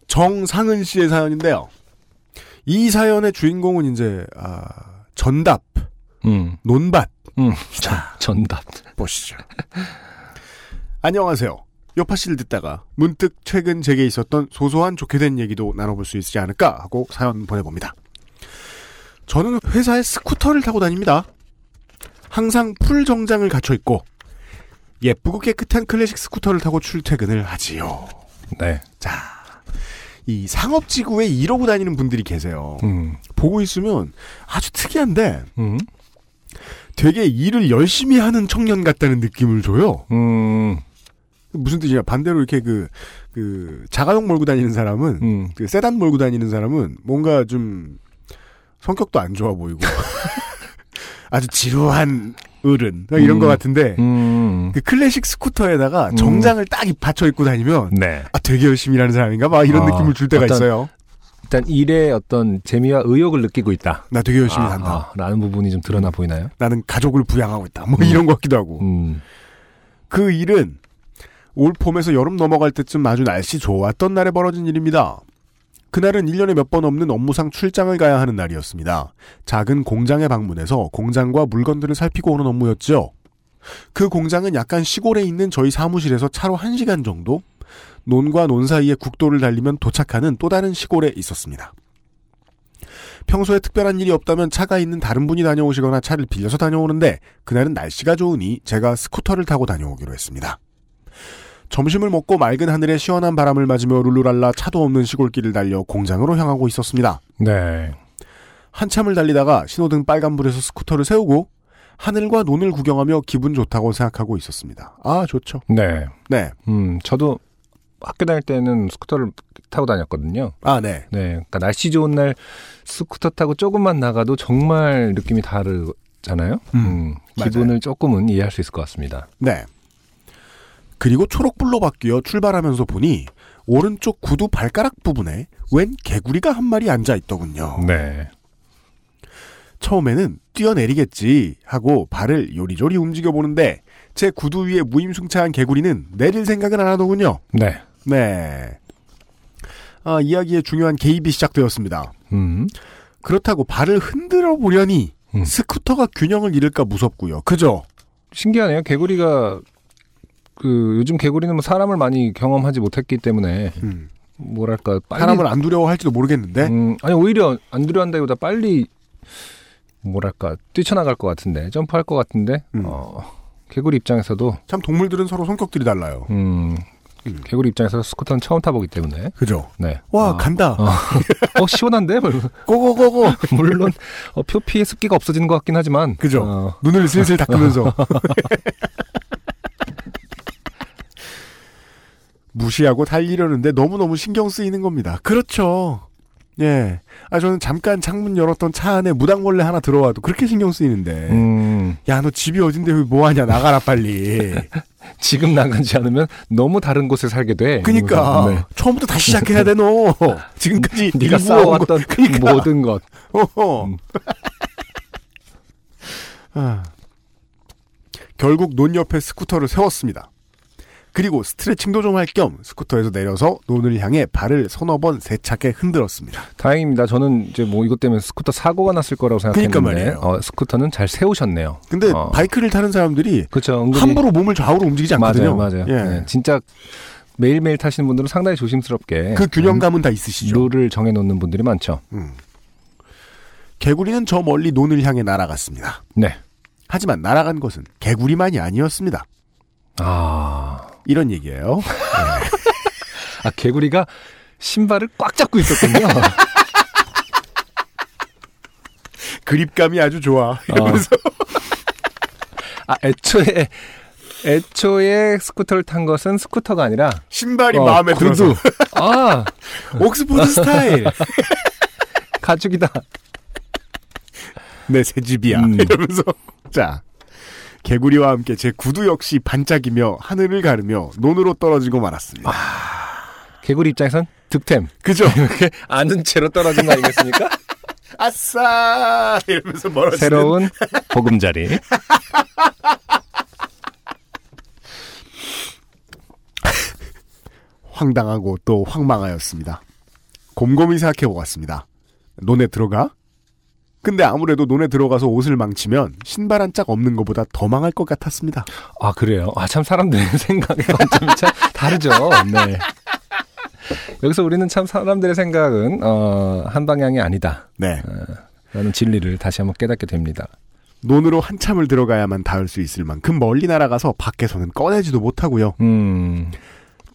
정상은 씨의 사연인데요. 이 사연의 주인공은 이제 아, 전답 음. 논밭. 음. 자, 전답. 보시죠. 안녕하세요. 요파씨를 듣다가 문득 최근 제게 있었던 소소한 좋게 된 얘기도 나눠볼 수 있지 않을까 하고 사연 보내봅니다. 저는 회사에 스쿠터를 타고 다닙니다. 항상 풀 정장을 갖춰입고 예쁘고 깨끗한 클래식 스쿠터를 타고 출퇴근을 하지요. 네. 자, 이 상업지구에 이러고 다니는 분들이 계세요. 음. 보고 있으면 아주 특이한데 음. 되게 일을 열심히 하는 청년 같다는 느낌을 줘요. 음. 무슨 뜻이냐? 반대로 이렇게 그, 그 자가용 몰고 다니는 사람은 음. 그 세단 몰고 다니는 사람은 뭔가 좀 성격도 안 좋아 보이고 아주 지루한 어른 이런 음. 것 같은데 음. 그 클래식 스쿠터에다가 정장을 음. 딱 받쳐 입고 다니면 네. 아, 되게 열심히 일하는 사람인가? 막 이런 아, 느낌을 줄 때가 어떤... 있어요. 일단 일에 어떤 재미와 의욕을 느끼고 있다. 나 되게 열심히 아, 한다. 아, 라는 부분이 좀 드러나 보이나요? 나는 가족을 부양하고 있다. 뭐 음. 이런 것 같기도 하고. 음. 그 일은 올 봄에서 여름 넘어갈 때쯤 아주 날씨 좋았던 날에 벌어진 일입니다. 그날은 일 년에 몇 번 없는 업무상 출장을 가야 하는 날이었습니다. 작은 공장에 방문해서 공장과 물건들을 살피고 오는 업무였죠. 그 공장은 약간 시골에 있는 저희 사무실에서 차로 한 시간 정도? 논과 논 사이의 국도를 달리면 도착하는 또 다른 시골에 있었습니다. 평소에 특별한 일이 없다면 차가 있는 다른 분이 다녀오시거나 차를 빌려서 다녀오는데 그날은 날씨가 좋으니 제가 스쿠터를 타고 다녀오기로 했습니다. 점심을 먹고 맑은 하늘에 시원한 바람을 맞으며 룰루랄라 차도 없는 시골길을 달려 공장으로 향하고 있었습니다. 네. 한참을 달리다가 신호등 빨간불에서 스쿠터를 세우고 하늘과 논을 구경하며 기분 좋다고 생각하고 있었습니다. 아, 좋죠. 네. 네. 음, 저도 학교 다닐 때는 스쿠터를 타고 다녔거든요. 아, 네. 네. 그러니까 날씨 좋은 날 스쿠터 타고 조금만 나가도 정말 느낌이 다르잖아요. 음, 음, 기분을 맞아요. 조금은 이해할 수 있을 것 같습니다. 네. 그리고 초록불로 바뀌어 출발하면서 보니 오른쪽 구두 발가락 부분에 웬 개구리가 한 마리 앉아 있더군요. 네. 처음에는 뛰어내리겠지 하고 발을 요리조리 움직여보는데 제 구두 위에 무임승차한 개구리는 내릴 생각은 안 하더군요. 네. 네. 아, 이야기의 중요한 개입이 시작되었습니다. 음. 그렇다고 발을 흔들어 보려니 음. 스쿠터가 균형을 잃을까 무섭고요. 그죠? 신기하네요. 개구리가 그 요즘 개구리는 뭐 사람을 많이 경험하지 못했기 때문에 음. 뭐랄까 빨리 사람을 안 두려워할지도 모르겠는데 음, 아니 오히려 안 두려워한다기보다 빨리 뭐랄까 뛰쳐나갈 것 같은데 점프할 것 같은데 음. 어, 개구리 입장에서도 참 동물들은 서로 성격들이 달라요. 음, 음. 개구리 입장에서 스쿠터는 처음 타보기 때문에 그죠. 네. 와 아, 간다. 어, 어 시원한데 고고고고. 물론 어, 표피의 습기가 없어지는 것 같긴 하지만 그죠. 어. 눈을 슬슬 닦으면서. 무시하고 달리려는데 너무너무 신경 쓰이는 겁니다. 그렇죠. 예. 아, 저는 잠깐 창문 열었던 차 안에 무당벌레 하나 들어와도 그렇게 신경 쓰이는데. 음. 야, 너 집이 어딘데 왜 뭐하냐. 나가라, 빨리. 지금 나가지 않으면 너무 다른 곳에 살게 돼. 그니까. 네. 처음부터 다시 시작해야 돼, 너. 지금까지 네가 싸워왔던 그러니까. 모든 것. 어허. 음. 아. 결국 논 옆에 스쿠터를 세웠습니다. 그리고 스트레칭도 좀 할 겸 스쿠터에서 내려서 논을 향해 발을 서너 번 세차게 흔들었습니다. 다행입니다. 저는 이제 뭐 이것 때문에 스쿠터 사고가 났을 거라고 생각했는데 그러니까 말이에요. 어, 스쿠터는 잘 세우셨네요. 근데 어. 바이크를 타는 사람들이 그쵸, 은근히... 함부로 몸을 좌우로 움직이지 않거든요. 맞아요. 맞아요. 예. 네, 진짜 매일매일 타시는 분들은 상당히 조심스럽게 그 균형감은 음, 다 있으시죠. 룰을 정해놓는 분들이 많죠. 음. 개구리는 저 멀리 논을 향해 날아갔습니다. 네. 하지만 날아간 것은 개구리만이 아니었습니다. 아... 이런 얘기예요. 네. 아, 개구리가 신발을 꽉 잡고 있었군요. 그립감이 아주 좋아. 이러면서. 아, 애초에 애초에 스쿠터를 탄 것은 스쿠터가 아니라 신발이 어, 마음에 들어서. 아, 옥스포드 스타일. 가죽이다. 내 새 집이야. 음. 이러면서. 자. 개구리와 함께 제 구두 역시 반짝이며 하늘을 가르며 논으로 떨어지고 말았습니다. 아, 개구리 입장에선 득템. 그죠? 이렇게 아는 채로 떨어진 거 아니겠습니까? 아싸! 이러면서 멀어지는. 새로운 보금자리. 황당하고 또 황망하였습니다. 곰곰이 생각해보았습니다. 논에 들어가? 근데 아무래도 논에 들어가서 옷을 망치면 신발 한 짝 없는 것보다 더 망할 것 같았습니다. 아, 그래요? 아, 참 사람들의 생각이 참 다르죠. 네. 여기서 우리는 참 사람들의 생각은 어, 한 방향이 아니다. 네. 어, 라는 진리를 다시 한번 깨닫게 됩니다. 논으로 한참을 들어가야만 닿을 수 있을 만큼 멀리 날아가서 밖에서는 꺼내지도 못하고요. 음.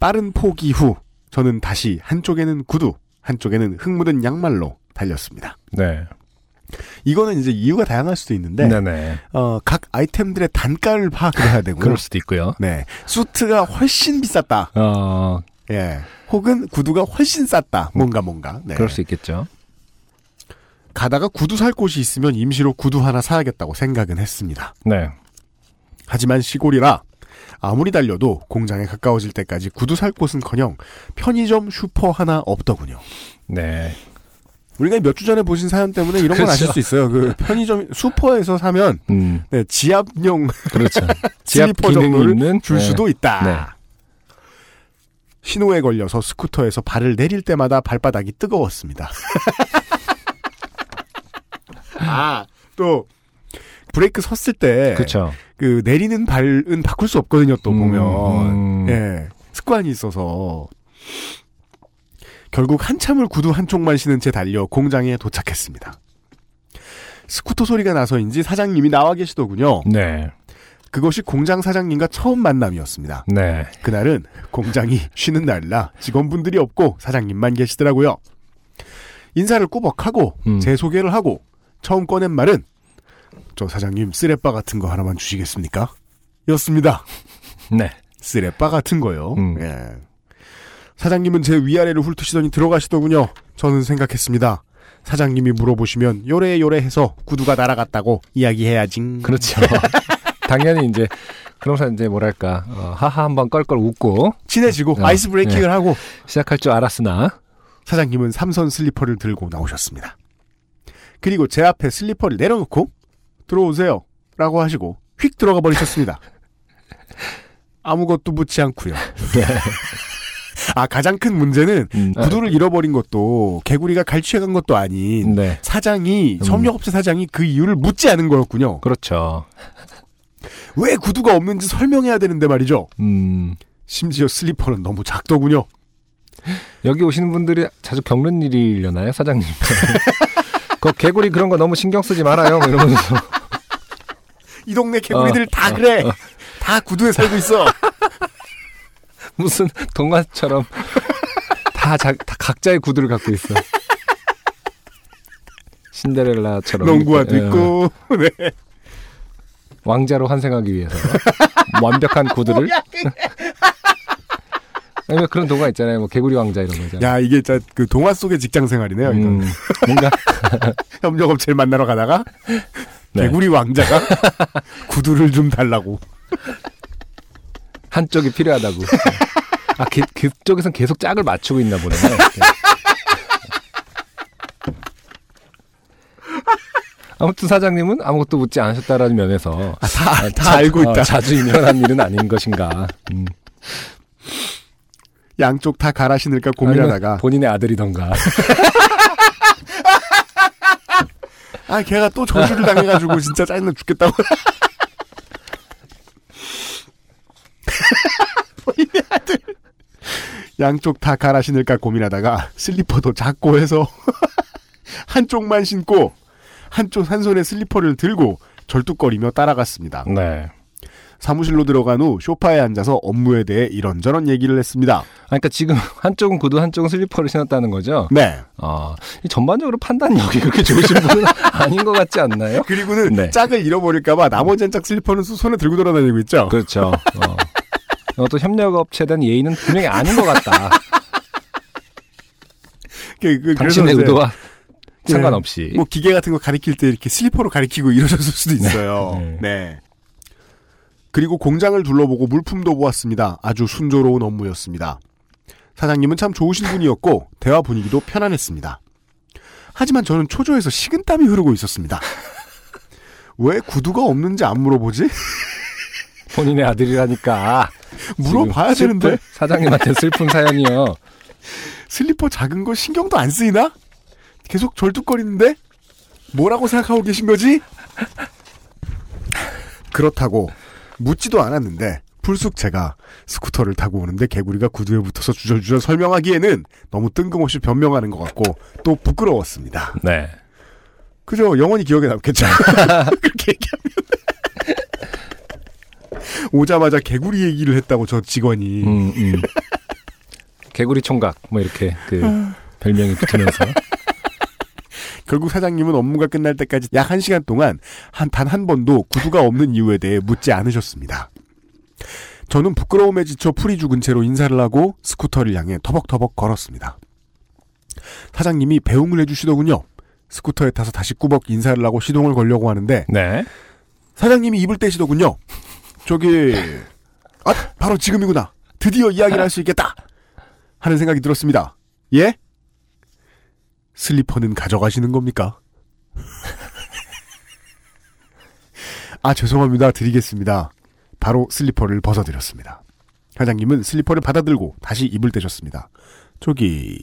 빠른 포기 후 저는 다시 한쪽에는 구두, 한쪽에는 흙 묻은 양말로 달렸습니다. 네. 이거는 이제 이유가 다양할 수도 있는데, 어, 각 아이템들의 단가를 파악해야 되고요. 그럴 수도 있고요. 네, 수트가 훨씬 비쌌다. 어, 예, 혹은 구두가 훨씬 쌌다. 뭔가 뭔가. 네. 그럴 수 있겠죠. 가다가 구두 살 곳이 있으면 임시로 구두 하나 사야겠다고 생각은 했습니다. 네. 하지만 시골이라 아무리 달려도 공장에 가까워질 때까지 구두 살 곳은커녕 편의점 슈퍼 하나 없더군요. 네. 우리가 몇 주 전에 보신 사연 때문에 이런 그렇죠. 건 아실 수 있어요. 그 편의점 슈퍼에서 사면 음. 네, 지압용 그렇죠. 슬리퍼 정도를 줄 네. 수도 있다. 네. 신호에 걸려서 스쿠터에서 발을 내릴 때마다 발바닥이 뜨거웠습니다. 아, 또 브레이크 섰을 때 그렇죠. 그 내리는 발은 바꿀 수 없거든요. 또 보면 음. 예, 습관이 있어서. 결국 한참을 구두 한쪽만 신은 채 달려 공장에 도착했습니다. 스쿠터 소리가 나서인지 사장님이 나와 계시더군요. 네. 그것이 공장 사장님과 처음 만남이었습니다. 네. 그날은 공장이 쉬는 날이라 직원분들이 없고 사장님만 계시더라고요. 인사를 꾸벅하고 음. 제 소개를 하고 처음 꺼낸 말은 저 사장님 쓰레빠 같은 거 하나만 주시겠습니까? 였습니다. 네. 쓰레빠 같은 거요. 음. 예. 사장님은 제 위아래를 훑으시더니 들어가시더군요. 저는 생각했습니다. 사장님이 물어보시면 요래 요래 해서 구두가 날아갔다고 이야기해야지. 그렇죠. 당연히 이제 그러면서 이제 뭐랄까 어, 하하 한번 껄껄 웃고 친해지고 어, 아이스 브레이킹을 예. 하고 시작할 줄 알았으나 사장님은 삼선 슬리퍼를 들고 나오셨습니다. 그리고 제 앞에 슬리퍼를 내려놓고 들어오세요 라고 하시고 휙 들어가 버리셨습니다. 아무것도 묻지 않고요. 아, 가장 큰 문제는 음, 구두를 아, 잃어버린 것도 개구리가 갈취해간 것도 아닌 네. 사장이 음. 협력업체 사장이 그 이유를 묻지 않은 거였군요. 그렇죠. 왜 구두가 없는지 설명해야 되는데 말이죠. 음. 심지어 슬리퍼는 너무 작더군요. 여기 오시는 분들이 자주 겪는 일이려나요, 사장님? 그 개구리 그런 거 너무 신경 쓰지 말아요. 이러면서 이 동네 개구리들 어, 다 그래. 어, 어. 다 구두에 살고 있어. 무슨 동화처럼 다, 자, 다 각자의 구두를 갖고 있어. 신데렐라처럼. 농구화도 있고. 네. 왕자로 환생하기 위해서 완벽한 구두를. 아니면 그런 동화 있잖아요. 뭐 개구리 왕자 이런 거잖아요. 야, 이게 진짜 그 동화 속의 직장 생활이네요. 음, 뭔가 협력업체를 만나러 가다가 네. 개구리 왕자가 구두를 좀 달라고. 한쪽이 필요하다고. 아, 그, 그쪽에선 계속 짝을 맞추고 있나 보네. 아무튼 사장님은 아무것도 묻지 않으셨다라는 면에서 아, 다, 아, 다 자, 알고 있다. 어, 자주 일어난 일은 아닌 것인가. 음. 양쪽 다 갈아 신을까 고민하다가 본인의 아들이던가. 아, 걔가 또 저주를 당해가지고 진짜 짜증나 죽겠다고. 본인의 아들. 양쪽 다 갈아 신을까 고민하다가 슬리퍼도 작고 해서 한쪽만 신고 한쪽 한 손에 슬리퍼를 들고 절뚝거리며 따라갔습니다. 네. 사무실로 들어간 후 소파에 앉아서 업무에 대해 이런저런 얘기를 했습니다. 아, 그러니까 지금 한쪽은 구두 한쪽은 슬리퍼를 신었다는 거죠? 네. 어, 전반적으로 판단력이 그렇게 좋으신 분은 아닌 것 같지 않나요? 그리고는 네. 짝을 잃어버릴까 봐 나머지 한 짝 슬리퍼는 손에 들고 돌아다니고 있죠? 그렇죠. 어. 또 협력업체에 대한 예의는 분명히 아닌 것 같다. 그, 그, 당신의 의도와 네. 상관없이. 뭐 기계 같은 거 가리킬 때 이렇게 슬리퍼로 가리키고 이러셨을 수도 있어요. 네. 네. 그리고 공장을 둘러보고 물품도 보았습니다. 아주 순조로운 업무였습니다. 사장님은 참 좋으신 분이었고 대화 분위기도 편안했습니다. 하지만 저는 초조해서 식은땀이 흐르고 있었습니다. 왜 구두가 없는지 안 물어보지? 본인의 아들이라니까. 물어봐야 되는데. 사장님한테 슬픈 사연이요. 슬리퍼 작은 거 신경도 안 쓰이나? 계속 절뚝거리는데? 뭐라고 생각하고 계신 거지? 그렇다고 묻지도 않았는데 불쑥 제가 스쿠터를 타고 오는데 개구리가 구두에 붙어서 주절주절 설명하기에는 너무 뜬금없이 변명하는 것 같고 또 부끄러웠습니다. 네. 그죠? 영원히 기억에 남겠죠. 그렇게 얘기하면. 오자마자 개구리 얘기를 했다고 저 직원이 음, 음. 개구리 총각 뭐 이렇게 그 별명이 붙으면서 결국 사장님은 업무가 끝날 때까지 약 한 시간 동안 한, 단 한 번도 구두가 없는 이유에 대해 묻지 않으셨습니다. 저는 부끄러움에 지쳐 풀이 죽은 채로 인사를 하고 스쿠터를 향해 터벅터벅 걸었습니다. 사장님이 배웅을 해주시더군요. 스쿠터에 타서 다시 꾸벅 인사를 하고 시동을 걸려고 하는데 네. 사장님이 입을 떼시더군요. 저기 아 바로 지금이구나. 드디어 이야기를 할 수 있겠다 하는 생각이 들었습니다. 예? 슬리퍼는 가져가시는 겁니까? 아 죄송합니다. 드리겠습니다. 바로 슬리퍼를 벗어드렸습니다. 사장님은 슬리퍼를 받아들고 다시 입을 떼셨습니다. 저기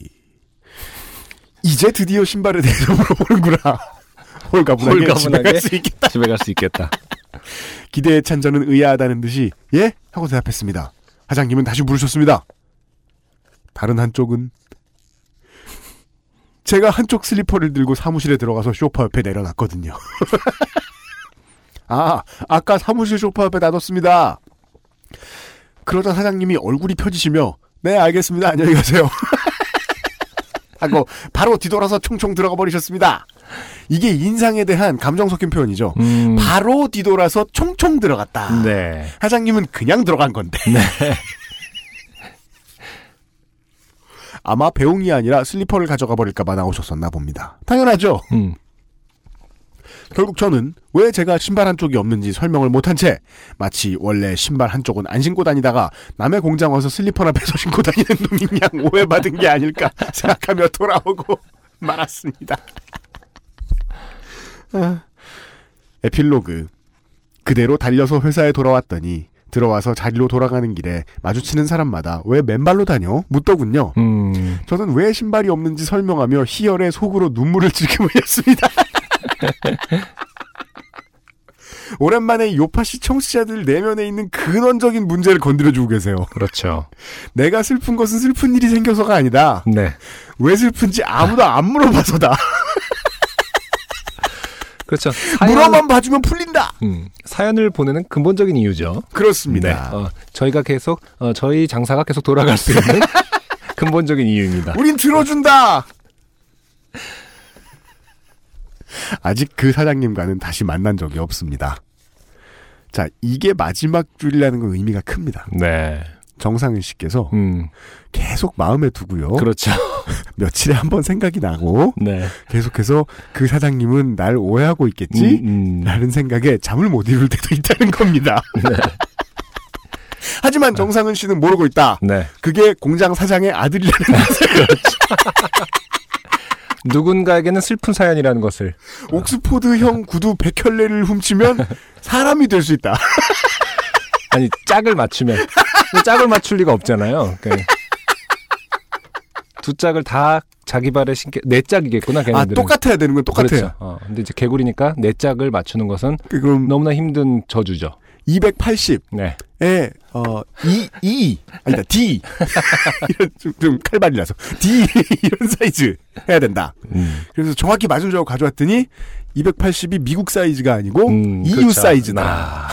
이제 드디어 신발에 대해서 물어보는구나. 홀가분하게, 홀가분하게 집에 갈 수 있겠다. 집에 갈 수 있겠다. 기대에 찬 저는 의아하다는 듯이 예? 하고 대답했습니다. 사장님은 다시 물으셨습니다. 다른 한쪽은 제가 한쪽 슬리퍼를 들고 사무실에 들어가서 소파 옆에 내려놨거든요. 아, 아까 사무실 소파 옆에 놔뒀습니다. 그러다 사장님이 얼굴이 펴지시며 네 알겠습니다 안녕히 가세요 하고 바로 뒤돌아서 총총 들어가 버리셨습니다. 이게 인상에 대한 감정 섞인 표현이죠. 음. 바로 뒤돌아서 총총 들어갔다. 네. 사장님은 그냥 들어간 건데. 네. 아마 배웅이 아니라 슬리퍼를 가져가 버릴까봐 나오셨었나 봅니다. 당연하죠. 음. 결국 저는 왜 제가 신발 한쪽이 없는지 설명을 못한 채 마치 원래 신발 한쪽은 안 신고 다니다가 남의 공장 와서 슬리퍼나 빼서 신고 다니는 놈이냐 오해받은 게 아닐까 생각하며 돌아오고 말았습니다. 아. 에필로그. 그대로 달려서 회사에 돌아왔더니 들어와서 자리로 돌아가는 길에 마주치는 사람마다 왜 맨발로 다녀? 묻더군요. 음. 저는 왜 신발이 없는지 설명하며 희열에 속으로 눈물을 즐기고 있습니다. 오랜만에 요파시 청취자들 내면에 있는 근원적인 문제를 건드려주고 계세요. 그렇죠. 내가 슬픈 것은 슬픈 일이 생겨서가 아니다. 네. 왜 슬픈지 아무도 안 물어봐서다. 그렇죠. 사연... 물어만 봐주면 풀린다. 음, 사연을 보내는 근본적인 이유죠. 그렇습니다. 네. 어, 저희가 계속 어, 저희 장사가 계속 돌아갈 수 있는 근본적인 이유입니다. 우린 들어준다. 아직 그 사장님과는 다시 만난 적이 없습니다. 자, 이게 마지막 줄이라는 건 의미가 큽니다. 네. 정상은 씨께서 음. 계속 마음에 두고요. 그렇죠. 며칠에 한 번 생각이 나고 네. 계속해서 그 사장님은 날 오해하고 있겠지? 음, 음. 라는 생각에 잠을 못 이룰 때도 있다는 겁니다. 네. 하지만 정상은 씨는 모르고 있다. 네. 그게 공장 사장의 아들이라는 것을. 그렇죠. 누군가에게는 슬픈 사연이라는 것을. 옥스포드형 구두 백 켤레를 훔치면 사람이 될 수 있다. 아니, 짝을 맞추면. 짝을 맞출 리가 없잖아요. 그러니까 두 짝을 다 자기 발에 신게, 네 짝이겠구나. 걔네들은. 아, 똑같아야 되는 건 똑같아요. 그렇죠. 어, 근데 이제 개구리니까 네 짝을 맞추는 것은 그럼 너무나 힘든 저주죠. 이백팔십. 네. 에, 어, E, E. 아니다, D. 이런, 좀, 좀 칼발이 나서. D. 이런 사이즈 해야 된다. 음. 그래서 정확히 맞은 줄 알고 가져왔더니, 이백팔십이 미국 사이즈가 아니고, 음, 이유 그쵸. 사이즈다. 아.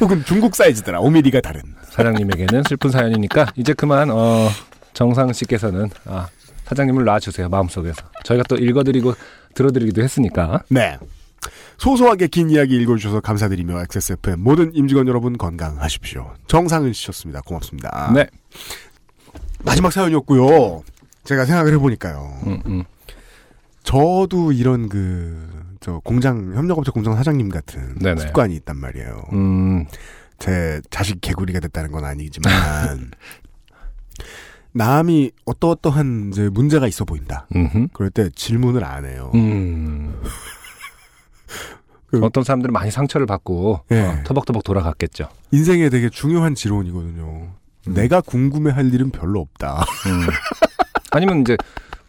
혹은 중국 사이즈더라. 오 밀리미터가 다른. 사장님에게는 슬픈 사연이니까, 이제 그만, 어, 정상 씨께서는, 아, 사장님을 놔주세요. 마음속에서. 저희가 또 읽어드리고, 들어드리기도 했으니까. 네. 소소하게 긴 이야기 읽어주셔서 감사드리며 엑스에스에프엠 모든 임직원 여러분 건강하십시오. 정상은 씨셨습니다. 고맙습니다. 네. 마지막 사연이었고요. 제가 생각을 해보니까요. 음, 음. 저도 이런 그 저 공장 협력업체 공장 사장님 같은 네네. 습관이 있단 말이에요. 음. 제 자식 개구리가 됐다는 건 아니지만 남이 어떠어떠한 이제 문제가 있어 보인다. 음흠. 그럴 때 질문을 안 해요. 음. 그 어떤 사람들은 많이 상처를 받고 예. 어, 터벅터벅 돌아갔겠죠. 인생에 되게 중요한 지론이거든요. 음. 내가 궁금해할 일은 별로 없다. 음. 아니면 이제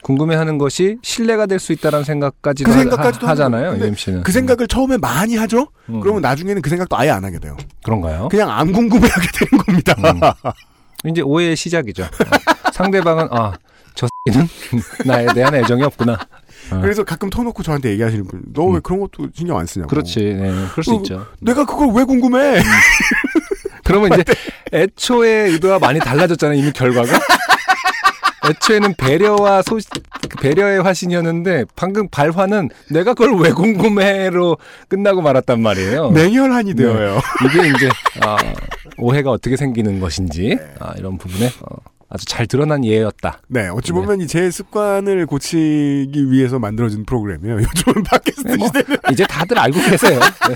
궁금해하는 것이 신뢰가 될 수 있다는 생각까지도, 그 생각까지도 하, 하잖아요. 유임 씨는. 그 생각을 음. 처음에 많이 하죠. 음. 그러면 나중에는 그 생각도 아예 안 하게 돼요. 그런가요? 그냥 안 궁금해하게 되는 겁니다. 음. 이제 오해의 시작이죠. 어, 상대방은 아, 저 X는 나에 대한 애정이 없구나. 그래서 가끔 터놓고 저한테 얘기하시는 분, 너 왜 음. 그런 것도 신경 안 쓰냐고. 그렇지, 네, 그럴 수 어, 있죠. 내가 그걸 왜 궁금해? 음. 그러면 이제 애초에 의도와 많이 달라졌잖아요. 이미 결과가. 애초에는 배려와 소 배려의 화신이었는데 방금 발화는 내가 그걸 왜 궁금해로 끝나고 말았단 말이에요. 냉혈한이 되어요. 네. 이게 이제 어, 오해가 어떻게 생기는 것인지 아, 이런 부분에. 어. 아주 잘 드러난 예였다. 네, 어찌 보면 네. 이 제 습관을 고치기 위해서 만들어진 프로그램이에요. 요즘은 팟캐스트 네, 뭐, 시대는. 이제 다들 알고 계세요. 네.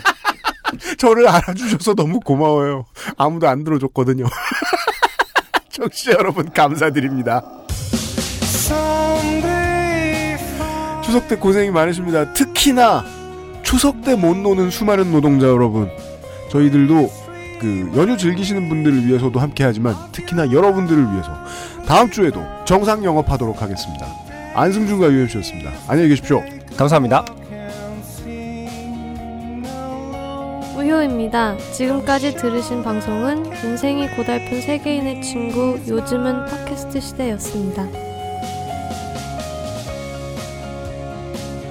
저를 알아주셔서 너무 고마워요. 아무도 안 들어줬거든요. 청취자 여러분 감사드립니다. 추석 때 고생이 많으십니다. 특히나 추석 때 못 노는 수많은 노동자 여러분. 저희들도 그 연휴 즐기시는 분들을 위해서도 함께하지만 특히나 여러분들을 위해서 다음 주에도 정상 영업하도록 하겠습니다. 안승준과 유엠씨였습니다. 안녕히 계십시오. 감사합니다. 우효입니다. 지금까지 들으신 방송은 인생이 고달픈 세계인의 친구 요즘은 팟캐스트 시대였습니다.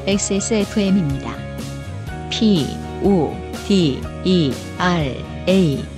엑스에스에프엠입니다. P-O-D-E-R-A